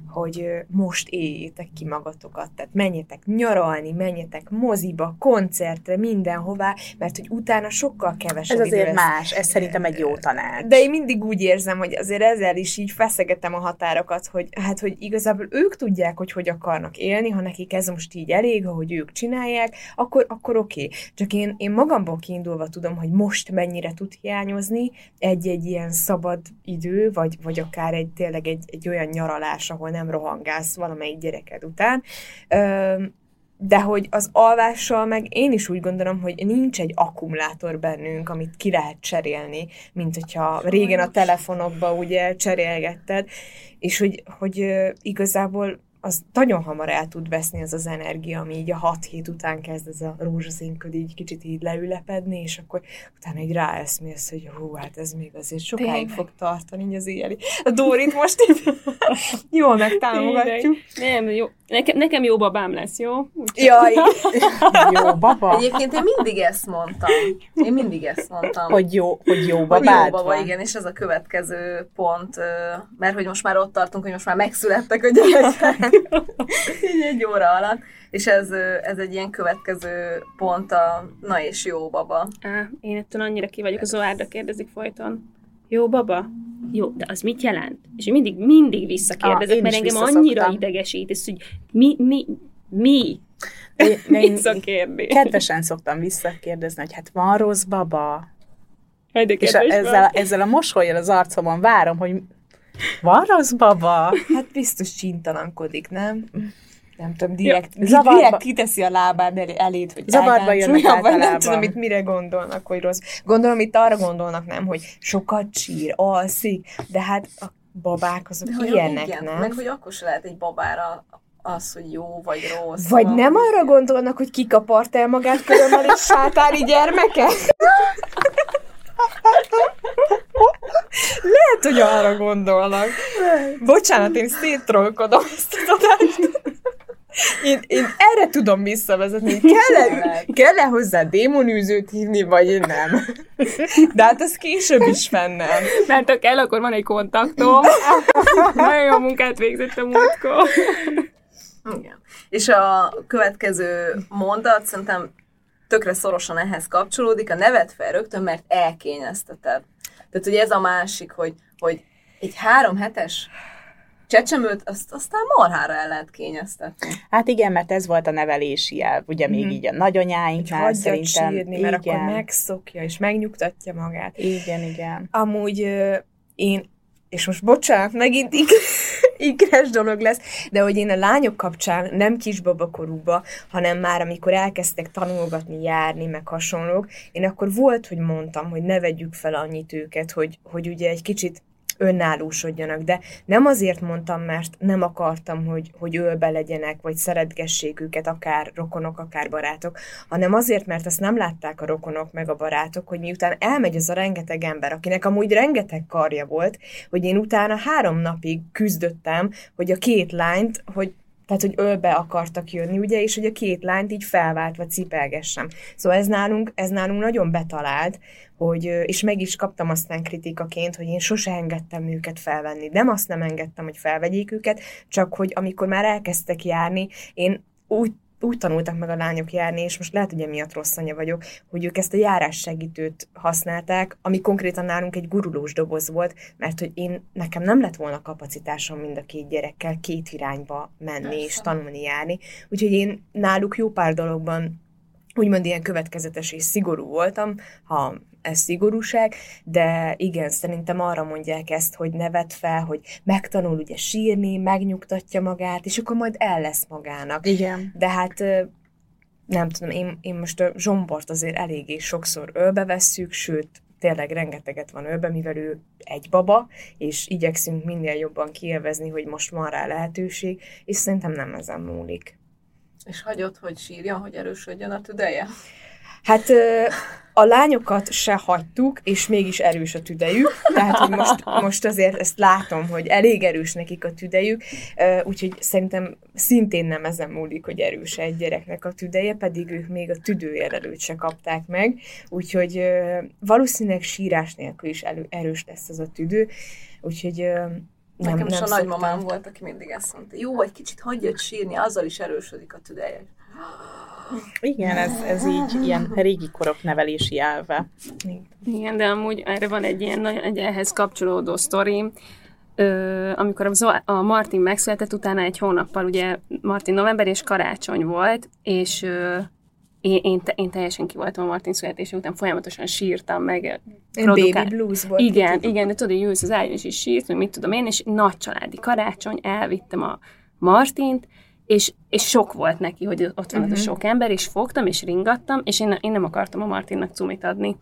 hogy most éljétek ki magatokat, tehát menjetek nyaralni, menjetek moziba, koncertre, mindenhová, mert hogy utána sokkal kevesebb. Ez azért idő más, ez szerintem egy jó tanács. De én mindig úgy érzem, hogy azért ezzel is így feszegetem a határokat, hogy hát, hogy igazából ők tudják, hogy hogy akarnak élni, ha nekik ez most így elég, ahogy ők csinálják, akkor, akkor oké. Okay. Csak én, én magamból kiindulva tudom, hogy most mennyire tud hiányozni egy-egy ilyen szabad idő, vagy, vagy akár egy, tényleg egy, egy olyan nyaralás, ahol nem rohangálsz valamelyik gyereked után. De hogy az alvással meg én is úgy gondolom, hogy nincs egy akkumulátor bennünk, amit ki lehet cserélni, mint hogyha régen a telefonokba ugye cserélgetted, és hogy, hogy igazából az nagyon hamar el tud veszni az az energia, ami így a hat hét után kezd ez a rózsaszínköd így kicsit így leülepedni, és akkor utána így ráeszmélsz, hogy hú, hát ez még azért sokáig Tényleg. fog tartani, így az éjjeli. A Dórit most így jól megtámogatjuk. Tényleg. Nem, jó. Nekem, nekem jó babám lesz, jó? Úgyhogy. Jaj, jó baba. Egyébként én mindig ezt mondtam. Én mindig ezt mondtam. Hogy jó, hogy jó babád Jó baba, van. Igen, és ez a következő pont, mert hogy most már ott tartunk, hogy most már megszülettek a gyerekek. Így egy óra alatt. És ez, ez egy ilyen következő pont a na és jó baba. Á, én ettől annyira ki vagyok, a Zoárdra kérdezik folyton. Jó baba? Jó, de az mit jelent? És mindig, mindig visszakérdezek, ah, mert engem annyira idegesít, és hogy mi, mi, mi? Visszakérdés. Kedvesen szoktam visszakérdezni, hogy hát van rossz baba? Egy és a, ezzel, ezzel a mosollyal az arcomon várom, hogy van rossz baba? Hát biztos csíntalankodik, nem? Nem tudom, direkt, ja, zavarba, direkt kiteszi a lábád elé, eléd, hogy zavarba jönnek általában. Nem tudom, itt mire gondolnak, hogy rossz. Gondolom, itt arra gondolnak, nem, hogy sokat sír, alszik, de hát a babák azok de ilyenek, igen, nem? Meg hogy akkor se lehet egy babára az, hogy jó vagy rossz. Vagy van, nem arra gondolnak, hogy kikapart el magát körülbelül egy sátári gyermeke? Lehet, hogy arra gondolnak. Bocsánat, én széttrollkodom ezt a tudást. Én, én erre tudom visszavezetni. Kell-e, kell-e hozzá démonűzőt hívni, vagy nem? De hát ez később is fennem. Mert ha kell, akkor van egy kontaktom. Nagyon jó munkát végzett a múltkor. Igen. És a következő mondat szerintem tökre szorosan ehhez kapcsolódik. A nevet fel rögtön, mert elkényezteted. Tehát ugye ez a másik, hogy, hogy egy három hetes csecsemőt, azt aztán marhára el lehet kényeztetni. Hát igen, mert ez volt a nevelési elv, ugye még mm. így a nagyanyáinknál szerintem. Hagyja csírni, mert igen. Akkor megszokja és megnyugtatja magát. Igen, igen. Amúgy euh, én, és most bocsánat, megint ikres dolog lesz, de hogy én a lányok kapcsán nem kisbabakorúba, hanem már amikor elkezdtek tanulgatni, járni, meg hasonlók, én akkor volt, hogy mondtam, hogy ne vegyük fel annyit őket, hogy, hogy ugye egy kicsit önállósodjanak, de nem azért mondtam, mert nem akartam, hogy, hogy ölbe legyenek, vagy szeretgessék őket, akár rokonok, akár barátok, hanem azért, mert ezt nem látták a rokonok, meg a barátok, hogy miután elmegy az a rengeteg ember, akinek amúgy rengeteg karja volt, hogy én utána három napig küzdöttem, hogy a két lányt, hogy Tehát, hogy ölbe akartak jönni, ugye, és hogy a két lányt így felváltva cipelgessem. Szóval ez nálunk, ez nálunk nagyon betalált, hogy, és meg is kaptam aztán kritikaként, hogy én sose engedtem őket felvenni. Nem azt nem engedtem, hogy felvegyék őket, csak hogy amikor már elkezdtek járni, én úgy, úgy tanultak meg a lányok járni, és most lehet, hogy emiatt rossz anya vagyok, hogy ők ezt a járássegítőt használták, ami konkrétan nálunk egy gurulós doboz volt, mert hogy én, nekem nem lett volna kapacitásom mind a két gyerekkel két irányba menni Persze. és tanulni járni. Úgyhogy én náluk jó pár dologban úgymond ilyen következetes és szigorú voltam, ha ez szigorúság, de igen, szerintem arra mondják ezt, hogy ne vedd fel, hogy megtanul ugye sírni, megnyugtatja magát, és akkor majd el lesz magának. Igen. De hát nem tudom, én, én most a Zsombort azért eléggé sokszor ölbe vesszük, sőt, tényleg rengeteget van ölbe, mivel ő egy baba, és igyekszünk minél jobban kielvezni, hogy most van rá lehetőség, és szerintem nem ezen múlik. És hagyod, hogy sírjon, hogy erősödjön a tüdeje? Hát a lányokat se hagytuk, és mégis erős a tüdejük, tehát hogy most, most azért ezt látom, hogy elég erős nekik a tüdejük, úgyhogy szerintem szintén nem ezen múlik, hogy erős egy gyereknek a tüdeje, pedig ők még a tüdőjel előtt se kapták meg, úgyhogy valószínűleg sírás nélkül is elő, erős lesz az a tüdő, úgyhogy Nekem nem, is nem a nagymamám volt, aki mindig ezt mondta. Jó, egy kicsit hagyjad sírni, azzal is erősödik a tüdeje. Igen, ez, ez így ilyen régi korok nevelési elve. Igen, de amúgy erre van egy ilyen egy ehhez kapcsolódó sztori. Ö, amikor a, a Martin megszületett, utána egy hónappal, ugye Martin november és karácsony volt, és ö, én, én, te, én teljesen ki voltam a Martin születése után, folyamatosan sírtam meg. Produkált. Baby blues volt. Igen, igen, de tudod, hogy ülsz az ágyon, és is sírt, hogy mit tudom én, és nagy családi karácsony, elvittem a Martint, és, és sok volt neki, hogy ott van uh-huh. az a sok ember, és fogtam, és ringattam, és én, én nem akartam a Martinnak cumit adni.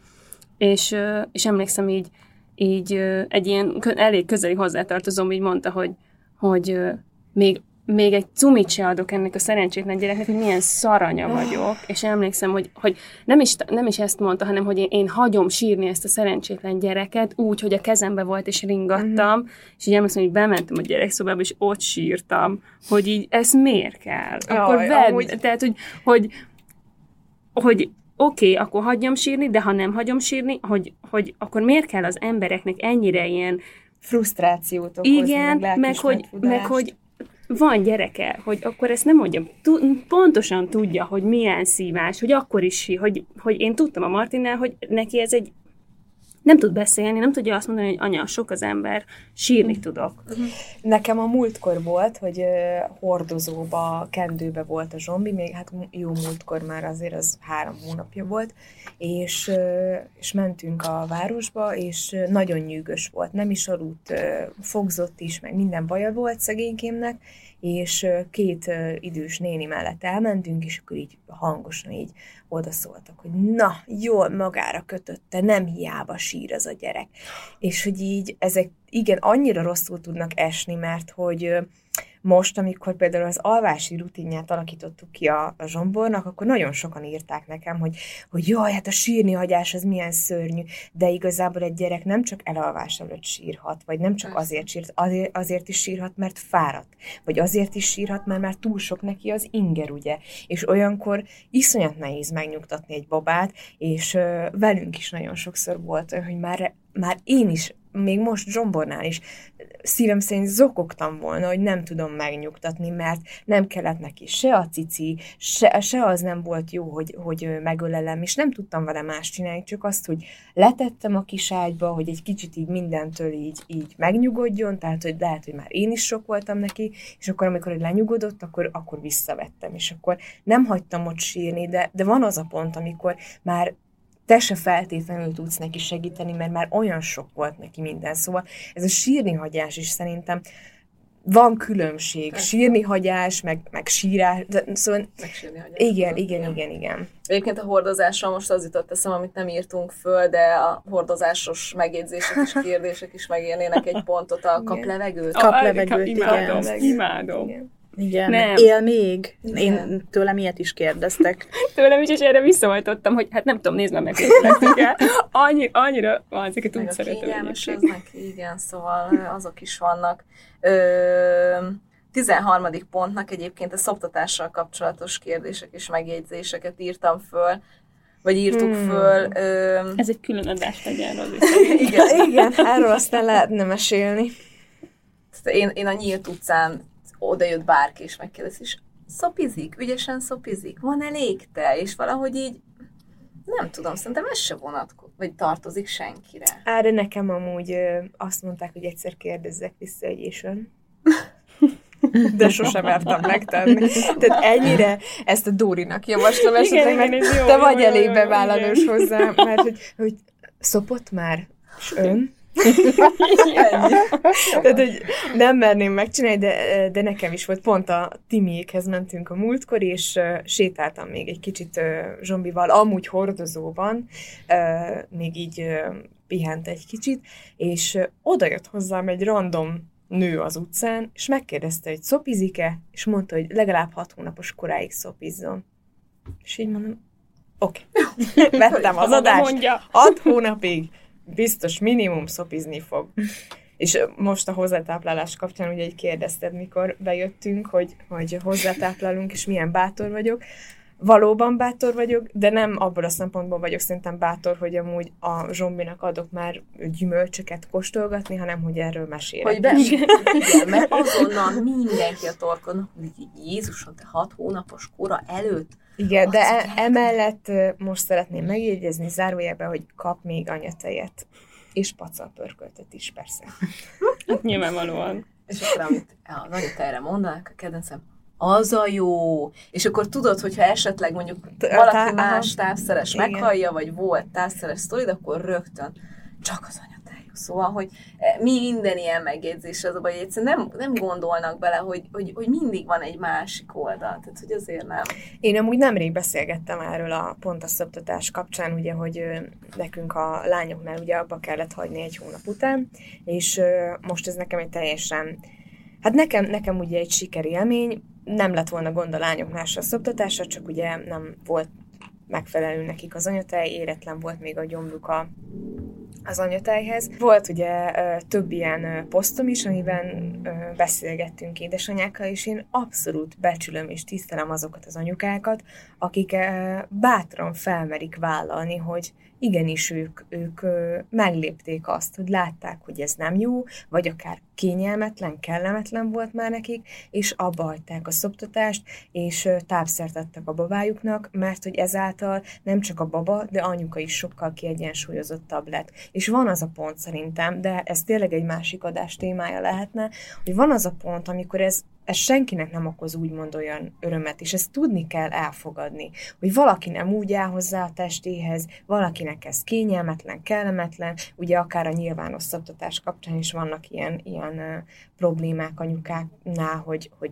És, és emlékszem így, így egy ilyen elég közeli hozzátartozóm így mondta, hogy, hogy még, még egy cumit se adok ennek a szerencsétlen gyereknek, hogy milyen szaranya vagyok. És emlékszem, hogy, hogy nem, is, nem is ezt mondta, hanem hogy én, én hagyom sírni ezt a szerencsétlen gyereket úgy, hogy a kezembe volt, és ringattam. Uh-huh. És így emlékszem, hogy bementem a gyerekszobába, és ott sírtam, hogy így ez miért kell? Akkor Aj, vedd, amúgy... tehát, hogy, hogy, hogy oké, okay, akkor hagyjam sírni, de ha nem hagyom sírni, hogy, hogy akkor miért kell az embereknek ennyire ilyen frusztrációt okozni, igen, meg, meg hogy, meg hogy van gyereke, hogy akkor ezt nem mondjam, T- pontosan tudja, hogy milyen szívás, hogy akkor is, hogy, hogy én tudtam a Martinnál, hogy neki ez egy, nem tud beszélni, nem tudja azt mondani, hogy anya, sok az ember, sírni tudok. Nekem a múltkor volt, hogy hordozóba, kendőbe volt a zsombi, még hát jó múltkor már azért az három hónapja volt, és, és mentünk a városba, és nagyon nyűgös volt, nem is aludt, fogzott is, meg minden baja volt szegénykémnek, és két idős néni mellett elmentünk, és akkor így hangosan így odaszóltak, hogy na, jól magára kötötte, nem hiába sír az a gyerek. És hogy így ezek igen, annyira rosszul tudnak esni, mert hogy most, amikor például az alvási rutinját alakítottuk ki a, a Zsombornak, akkor nagyon sokan írták nekem, hogy, hogy jaj, hát a sírni hagyás az milyen szörnyű, de igazából egy gyerek nem csak elalvás előtt sírhat, vagy nem csak azért sírt, azért, azért is sírhat, mert fáradt, vagy azért is sírhat, mert már túl sok neki az inger, ugye. És olyankor iszonyat nehéz megnyugtatni egy babát, és ö, velünk is nagyon sokszor volt, hogy már, már én is, még most Zsombornál is szívem szerint zokogtam volna, hogy nem tudom megnyugtatni, mert nem kellett neki se a cici, se, se az nem volt jó, hogy, hogy megölelem, és nem tudtam vele más csinálni, csak azt, hogy letettem a kis ágyba, hogy egy kicsit így mindentől így, így megnyugodjon, tehát hogy lehet, hogy már én is sok voltam neki, és akkor amikor lenyugodott, akkor, akkor visszavettem, és akkor nem hagytam ott sírni, de, de van az a pont, amikor már te se feltétlenül tudsz neki segíteni, mert már olyan sok volt neki minden. Szóval ez a sírni hagyás is szerintem van különbség. Sírni hagyás, meg, meg sírás. De, szóval, meg sírni hagyás. Igen, igen, igen, igen, igen. Egyébként a hordozásról most az jutott eszem, amit nem írtunk föl, de a hordozásos megjegyzések és kérdések is megérnének egy pontot, a kap levegőt. Kap levegőt, imádom, igen. Imádom. Igen. Igen, nem. Él még? Igen. Én tőlem ilyet is kérdeztek. Tőlem is, és erre visszavajtottam, hogy hát nem tudom, nézd már meg, Annyi, annyira van, ezeket úgy szeretem. Kényelmes az neki, igen, szóval azok is vannak. Ö, tizenharmadik pontnak egyébként a szoptatással kapcsolatos kérdések és megjegyzéseket írtam föl, vagy írtuk hmm. föl. Ö, Ez egy külön adás legyen az is. Igen, igen, erről aztán lehetne mesélni. Én, én a nyílt utcán oda jött bárki, és megkérdezi, és szopizik, ügyesen szopizik, van elég te, és valahogy így, nem tudom, szerintem ez se vonatkozik, vagy tartozik senkire. Á, de nekem amúgy ö, azt mondták, hogy egyszer kérdezzek vissza, hogy és ön. De sosem mertem megtenni. Tehát ennyire ezt a Dórinak javaslom, esetleg, mert igen, jó, te jó, vagy jó, elég bevállalós jó, hozzá, mert hogy, hogy szopott már, és ön? Tehát, hogy nem merném megcsinálni, de, de nekem is volt. Pont a Timiékhez mentünk a múltkor, és uh, sétáltam még egy kicsit uh, Zsombival, amúgy hordozóban, uh, még így uh, pihent egy kicsit, és uh, oda jött hozzám egy random nő az utcán, és megkérdezte, hogy szopizik-e, és mondta, hogy legalább hat hónapos koráig szopizzon. És így mondom, oké, okay. Vettem az adást, hat hónapig biztos minimum szopizni fog. És most a hozzátáplálás kapcsán ugye így kérdezted, mikor bejöttünk, hogy, hogy hozzátáplálunk, és milyen bátor vagyok. valóban bátor vagyok, de nem abból a szempontból vagyok szerintem bátor, hogy amúgy a zsombinak adok már gyümölcsöket kóstolgatni, hanem hogy erről mesélek. Hogy be, igen. igen, mert azonnal mindenki a torkon, hogy Jézusom, te hat hónapos kora előtt. Igen, de e- emellett most szeretném megjegyezni zárójelben, hogy kap még anyatejet. És pacalpörköltet is, persze. Nyilvánvalóan. És akkor, amit a anyaterre mondanak, a kedvencem, az a jó. És akkor tudod, hogyha esetleg mondjuk valaki más távszeres meghallja, vagy volt távszeres sztorid, akkor rögtön csak az anyatej. Szóval, hogy minden ilyen megjegyzés az, hogy egyszerűen nem, nem gondolnak bele, hogy, hogy, hogy mindig van egy másik oldal. Tehát, hogy azért nem. Én amúgy nemrég beszélgettem erről a pont a szoptatás kapcsán, ugye, hogy nekünk a lányoknál ugye abba kellett hagyni egy hónap után, és most ez nekem egy teljesen, hát nekem, nekem ugye egy sikerélmény, nem lett volna gond a lányoknál se a szoptatásra, csak ugye nem volt megfelelő nekik az anyatej, éretlen volt még a gyomruk a az anyatejhez. Volt ugye több ilyen posztom is, amiben beszélgettünk édesanyákkal, és én abszolút becsülöm és tisztelem azokat az anyukákat, akik bátran felmerik vállalni, hogy igenis ők, ők meglépték azt, hogy látták, hogy ez nem jó, vagy akár kényelmetlen, kellemetlen volt már nekik, és abba hagyták a szoptatást, és tápszert adtak a babájuknak, mert hogy ezáltal nem csak a baba, de anyuka is sokkal kiegyensúlyozottabb lett. És van az a pont szerintem, de ez tényleg egy másik adás témája lehetne, hogy van az a pont, amikor ez ez senkinek nem okoz úgymond olyan örömet, és ezt tudni kell elfogadni, hogy valaki nem úgy áll hozzá a testéhez, valakinek ez kényelmetlen, kellemetlen, ugye akár a nyilvános szoptatás kapcsán is vannak ilyen, ilyen uh, problémák anyukáknál, hogy, hogy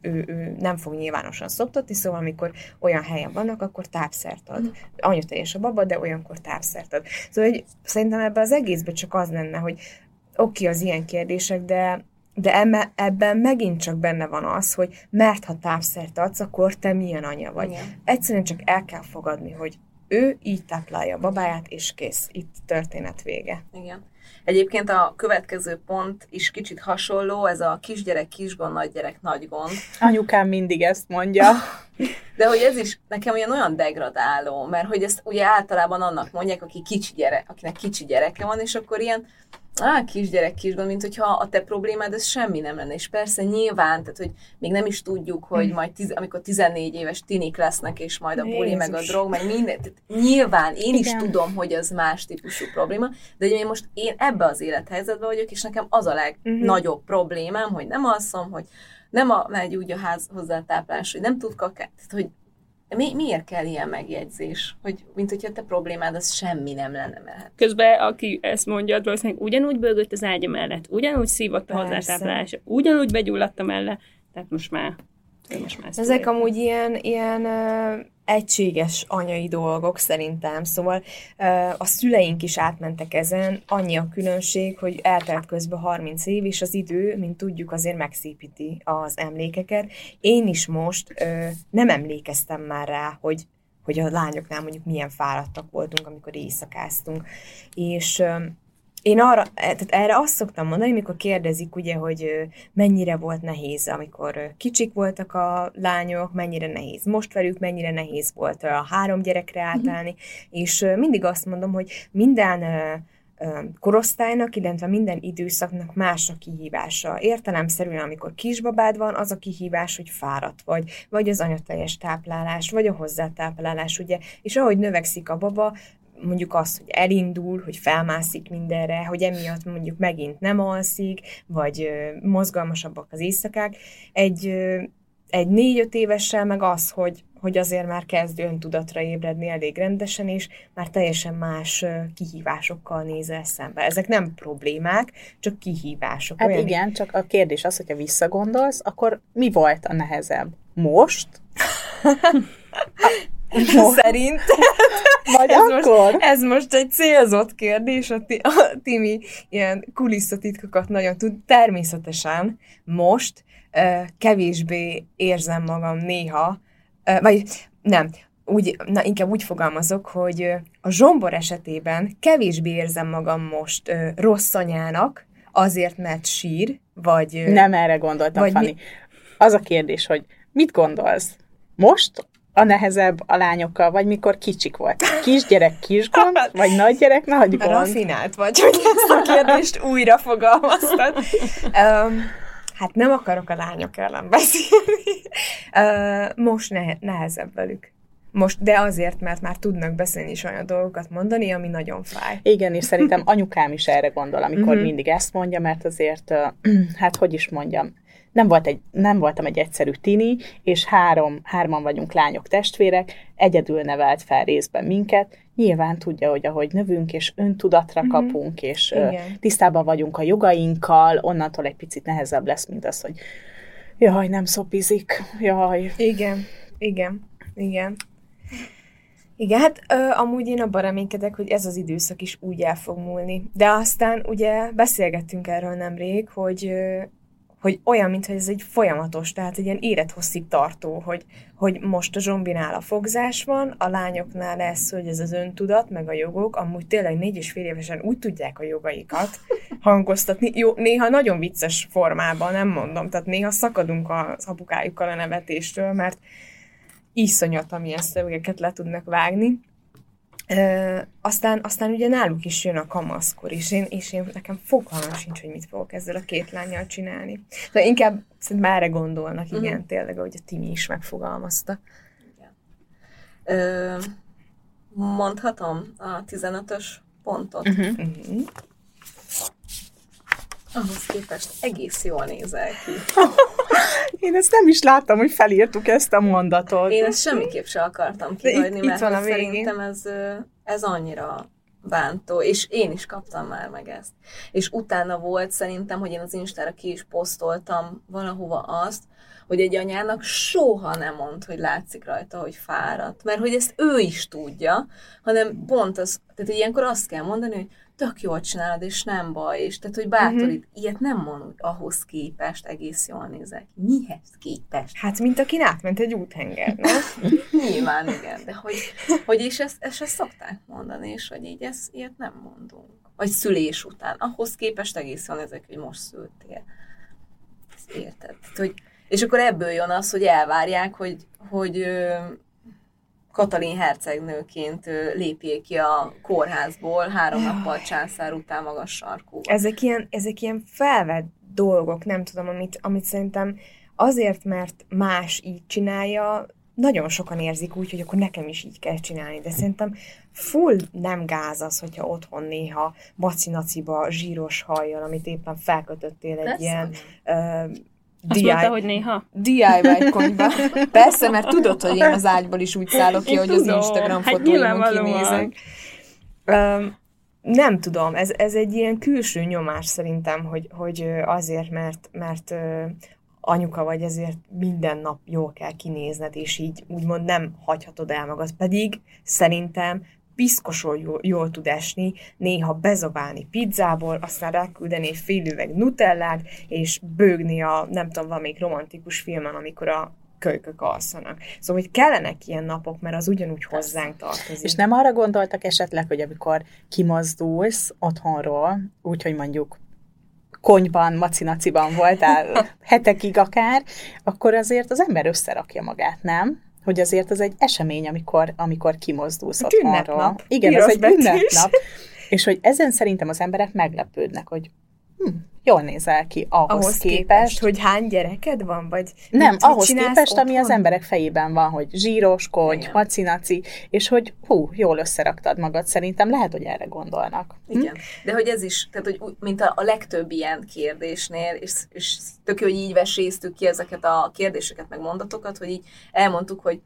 ő, ő nem fog nyilvánosan szoptatni, szóval amikor olyan helyen vannak, akkor tápszert ad. Anyatejes a baba, de olyankor tápszert ad. Szóval hogy szerintem ebben az egészben csak az lenne, hogy oké, okay, az ilyen kérdések, de De ebben megint csak benne van az, hogy mert ha tápszert adsz, akkor te milyen anya vagy. Igen. Egyszerűen csak el kell fogadni, hogy ő így táplálja a babáját, és kész. Itt történet vége. Igen. Egyébként a következő pont is kicsit hasonló, ez a kisgyerek, kisgond, nagygyerek, nagygond. Anyukám mindig ezt mondja. De hogy ez is nekem olyan, olyan degradáló, mert hogy ezt ugye általában annak mondják, aki kicsi gyere, akinek kicsi gyereke van, és akkor ilyen á, kisgyerek, kisgond, mint hogyha a te problémád, ez semmi nem lenne. És persze nyilván, tehát hogy még nem is tudjuk, hogy majd tiz, amikor tizennégy éves tinik lesznek, és majd a buli, meg a drog, meg minden. Tehát nyilván én is igen. tudom, hogy az más típusú probléma, de én most én ebbe az élethelyzetben vagyok, és nekem az a legnagyobb uh-huh. problémám, hogy nem alszom, hogy nem a, megy úgy a ház hozzátáplás, hogy nem tud kakát, hogy Mi, miért kell ilyen megjegyzés? Hogy, mint hogyha te problémád, az semmi nem lenne mehet. Közben, aki ezt mondja, valószínűleg ugyanúgy bőgött az ágya mellett, ugyanúgy szívott a hozzátáplálása, ugyanúgy begyulladt a melle, tehát most már... Most már ezek amúgy ilyen, ilyen uh, egységes anyai dolgok szerintem, szóval uh, a szüleink is átmentek ezen, annyi a különbség, hogy eltelt közben harminc év, és az idő, mint tudjuk, azért megszépíti az emlékeket. Én is most uh, nem emlékeztem már rá, hogy, hogy a lányoknál mondjuk milyen fáradtak voltunk, amikor éjszakáztunk, és... Uh, Én arra, tehát erre azt szoktam mondani, amikor kérdezik, ugye, hogy mennyire volt nehéz, amikor kicsik voltak a lányok, mennyire nehéz most velük, mennyire nehéz volt a három gyerekre átállni, mm-hmm. és mindig azt mondom, hogy minden korosztálynak, illetve minden időszaknak más a kihívása. Értelemszerűen, amikor kisbabád van, az a kihívás, hogy fáradt vagy, vagy az anyateljes táplálás, vagy a hozzátáplálás, ugye, és ahogy növekszik a baba, mondjuk az, hogy elindul, hogy felmászik mindenre, hogy emiatt mondjuk megint nem alszik, vagy mozgalmasabbak az éjszakák. Egy, egy négy-öt évessel meg az, hogy, hogy azért már kezd öntudatra ébredni elég rendesen, és már teljesen más kihívásokkal nézel szembe. Ezek nem problémák, csak kihívások. Hát olyan, igen, csak a kérdés az, hogyha visszagondolsz, akkor mi volt a nehezebb? Most? Szerintem. Vagy ez akkor? Most, ez most egy célzott kérdés, a, ti, a Timi ilyen kulisszatitkokat nagyon tud. Természetesen most uh, kevésbé érzem magam néha, uh, vagy nem, úgy, na, inkább úgy fogalmazok, hogy uh, a zsombor esetében kevésbé érzem magam most uh, rossz anyának, azért, mert sír, vagy... Uh, nem erre gondoltam, Fanni. Mi... Az a kérdés, hogy mit gondolsz? Most... a nehezebb a lányokkal, vagy mikor kicsik volt. Kisgyerek kis gond, vagy nagygyerek nagy gond. Rafinált vagy, hogy ezt a kérdést újra fogalmaztad. Um, hát nem akarok a lányok ellen beszélni. Uh, most nehe- nehezebb velük. Most, de azért, mert már tudnak beszélni és olyan dolgokat mondani, ami nagyon fáj. Igen, és szerintem anyukám is erre gondol, amikor mm-hmm. mindig ezt mondja, mert azért, hát hogy is mondjam, nem, volt egy, nem voltam egy egyszerű tini, és három, hárman vagyunk lányok, testvérek, egyedül nevelt fel részben minket, nyilván tudja, hogy ahogy növünk, és öntudatra mm-hmm. kapunk, és igen. tisztában vagyunk a jogainkkal, onnantól egy picit nehezebb lesz, mint az, hogy jaj, nem szopizik, jaj. Igen, igen, igen. Igen, hát ö, amúgy én abban reménykedek, hogy ez az időszak is úgy el fog múlni. De aztán ugye beszélgettünk erről nemrég, hogy, ö, hogy olyan, mintha ez egy folyamatos, tehát egy ilyen élethosszig tartó, hogy, hogy most a zsombinál a fogzás van, a lányoknál lesz, hogy ez az öntudat, meg a jogok, amúgy tényleg négy és fél évesen úgy tudják a jogaikat hangoztatni. Jó, néha nagyon vicces formában, nem mondom, tehát néha szakadunk az apukájukkal a nevetéstől, mert iszonyat, amilyen szövegeket le tudnak vágni. Ö, aztán, aztán ugye náluk is jön a kamaszkor, és én, és én nekem fogalmam sincs, hogy mit fogok ezzel a két lánnyal csinálni. De inkább szerintem erre gondolnak, igen, uh-huh. tényleg, ahogy a Timi is megfogalmazta. Igen. Ö, mondhatom a tizenötös pontot. Uh-huh. Uh-huh. Ahhoz képest egész jól nézel ki. Én ezt nem is láttam, hogy felírtuk ezt a mondatot. Én ezt semmiképp sem akartam kihagyni, mert hát szerintem ez, ez annyira bántó, és én is kaptam már meg ezt. És utána volt szerintem, hogy én az Instára ki is posztoltam valahova azt, hogy egy anyának soha nem mond, hogy látszik rajta, hogy fáradt. Mert hogy ezt ő is tudja, hanem pont az, tehát ilyenkor azt kell mondani, hogy tök jól csinálod, és nem baj, és tehát, hogy bátorít, uh-huh. ilyet nem mond, hogy ahhoz képest egész jól nézek. Mihez képest? Hát, mint akin átment egy úthenger, nem? Nyilván, igen, de hogy, hogy és ezt, ezt szokták mondani, és hogy így ezt, ilyet nem mondunk. Vagy szülés után. Ahhoz képest egész jól nézek, hogy most szültél. Ezt érted? Tehát, hogy, és akkor ebből jön az, hogy elvárják, hogy, hogy Katalin hercegnőként lépjél ki a kórházból három nappal császár után magas sarkúval. Ezek ilyen, ezek ilyen felvett dolgok, nem tudom, amit, amit szerintem azért, mert más így csinálja, nagyon sokan érzik úgy, hogy akkor nekem is így kell csinálni, de szerintem full nem gáz az, hogyha otthon néha bacinaciba zsíros hajjal, amit éppen felkötöttél egy Lesz. ilyen... Uh, Azt mondta, hogy néha? dé i vé konyba. Persze, mert tudod, hogy én az ágyból is úgy szállok ki, én hogy tudom. Az Instagram fotóimon hát kinézek. Um, nem tudom, ez, ez egy ilyen külső nyomás szerintem, hogy, hogy azért, mert, mert uh, anyuka vagy, ezért minden nap jól kell kinézned, és így úgymond nem hagyhatod el magad. Pedig szerintem piszkosul jól, jól tud esni, néha bezabálni pizzából, aztán ráküldeni egy fél üveg nutellát, és bőgni a, nem tudom, valamelyik romantikus filmen, amikor a kölykök alszanak. Szóval, hogy kellenek ilyen napok, mert az ugyanúgy hozzánk tartozik. És nem arra gondoltak esetleg, hogy amikor kimozdulsz otthonról, úgyhogy mondjuk konyban, macinaciban voltál hetekig akár, akkor azért az ember összerakja magát, nem? Hogy azért az egy esemény, amikor, amikor kimozdulsz otthonról. Igen, ez egy ünnepnap. És hogy ezen szerintem az emberek meglepődnek, hogy hm, jól nézel ki ahhoz, ahhoz képest, képest, hogy hány gyereked van, vagy nem, mit, ahhoz mit képest, otthon? Ami az emberek fejében van, hogy zsíros, kony, igen. macinaci, és hogy hú, jól összeraktad magad, szerintem lehet, hogy erre gondolnak. Igen, hm? De hogy ez is, tehát hogy mint a, a legtöbb ilyen kérdésnél, és, és tök jó, hogy így veséztük ki ezeket a kérdéseket, meg mondatokat, hogy így elmondtuk, hogy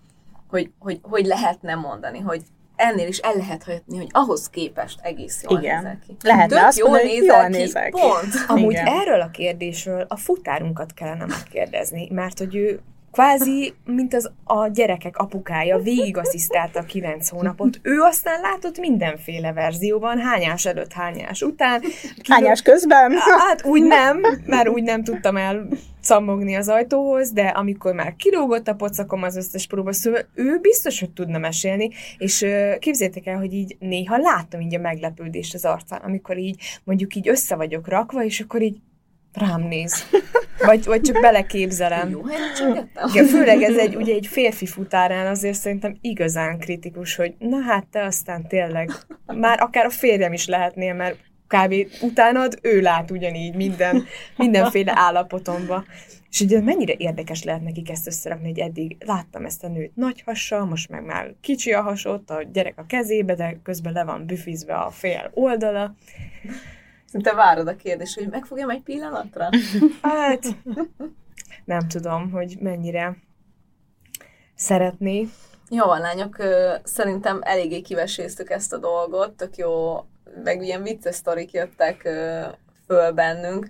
hogy, hogy, hogy lehetne mondani, hogy ennél is el lehet hagyni, hogy ahhoz képest egész jól igen. nézel ki. Lehetne azt mondani, hogy jól nézel ki. Pont. Amúgy igen. erről a kérdésről a futárunkat kellene megkérdezni, mert hogy ő kvázi, mint az a gyerekek apukája, végigasszisztálta a kilenc hónapot. Ő aztán látott mindenféle verzióban, hányás előtt, hányás után. Kiló... Hányás közben? Hát úgy nem, mert úgy nem tudtam el szammogni az ajtóhoz, de amikor már kilógott a pocakom az összes próba, szóval ő biztos, hogy tudna mesélni, és képzeljétek el, hogy így néha láttam így a meglepődést az arcán, amikor így mondjuk így össze vagyok rakva, és akkor így rám néz. Vagy, vagy csak beleképzelem. Jó, igen, főleg ez egy, ugye egy férfi futárán azért szerintem igazán kritikus, hogy na hát te aztán tényleg, már akár a férjem is lehetnél, mert kb. Utánad ő lát ugyanígy minden, mindenféle állapotomba. És ugye mennyire érdekes lehet nekik ezt összerakni, hogy eddig láttam ezt a nőt nagy hassal, most meg már kicsi a has, ott a gyerek a kezébe, de közben le van büfizve a fél oldala. Te várod a kérdés, hogy megfogjam egy pillanatra? Hát nem tudom, hogy mennyire szeretné. Jó van, lányok, szerintem eléggé kiveséztük ezt a dolgot, tök jó, meg ilyen vicces sztorik jöttek föl bennünk.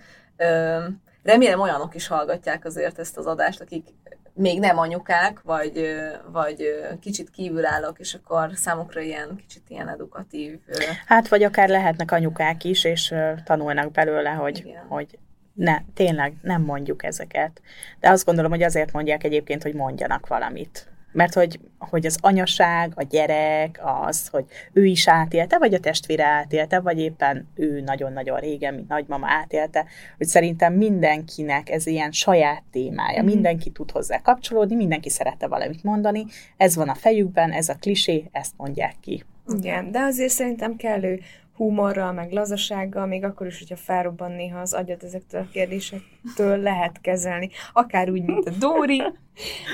Remélem olyanok is hallgatják azért ezt az adást, akik még nem anyukák, vagy, vagy kicsit kívülállók, és akkor számukra ilyen kicsit ilyen edukatív. Hát, vagy akár lehetnek anyukák is, és tanulnak belőle, hogy, hogy ne, tényleg nem mondjuk ezeket. De azt gondolom, hogy azért mondják egyébként, hogy mondjanak valamit. Mert hogy, hogy az anyaság, a gyerek, az, hogy ő is átélte, vagy a testvére átélte, vagy éppen ő nagyon-nagyon régen, mint nagymama átélte, hogy szerintem mindenkinek ez ilyen saját témája, mindenki tud hozzá kapcsolódni, mindenki szerette valamit mondani, ez van a fejükben, ez a klisé, ezt mondják ki. Igen, de azért szerintem kellő humorral, meg lazasággal, még akkor is, hogyha felrobban néha az agyat ezektől a kérdésektől lehet kezelni. Akár úgy, mint a Dóri,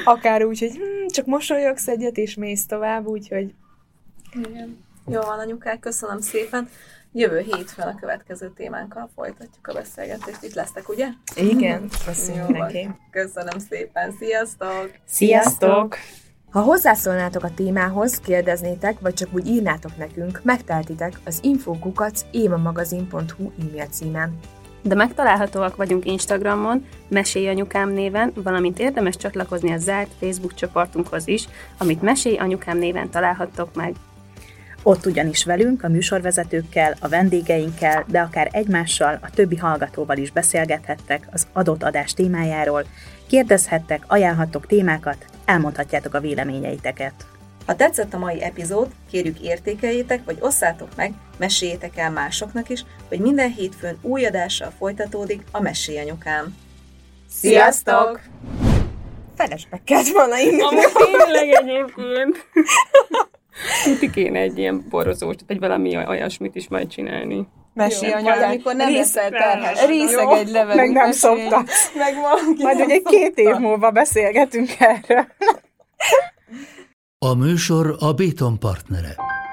akár úgy, hogy hm, csak mosolyogsz egyet, és mész tovább, úgyhogy... Igen. Jó van, anyukák, köszönöm szépen. Jövő hétfőn a következő témánkkal folytatjuk a beszélgetést. Itt lesztek, ugye? Igen, köszönjük neki. Köszönöm szépen, sziasztok! Sziasztok! Ha hozzászólnátok a témához, kérdeznétek, vagy csak úgy írnátok nekünk, megtehetitek az infókukac évamagazin pont hu e-mail címen. De megtalálhatóak vagyunk Instagramon, Mesélj Anyukám néven, valamint érdemes csatlakozni a zárt Facebook csoportunkhoz is, amit Mesélj Anyukám néven találhattok meg. Ott ugyanis velünk, a műsorvezetőkkel, a vendégeinkkel, de akár egymással, a többi hallgatóval is beszélgethettek az adott adás témájáról, kérdezhettek, ajánlhattok témákat, elmondhatjátok a véleményeiteket. Ha tetszett a mai epizód, kérjük értékeljétek, vagy osszátok meg, meséljétek el másoknak is, hogy minden hétfőn új adással folytatódik a Mesélj Anyukám. Sziasztok! Felesbe kellett volna inni. Amúgy tényleg egyébként. Tudni kéne egy ilyen borozóst, vagy valami olyasmit is majd csinálni. Mesélj anyukám, amikor nem leszel terhes. Részeg egy levelünk. Meg nem szoktak. Meg valaki Majd ugye két év múlva beszélgetünk erről. A műsor a Béton partnere.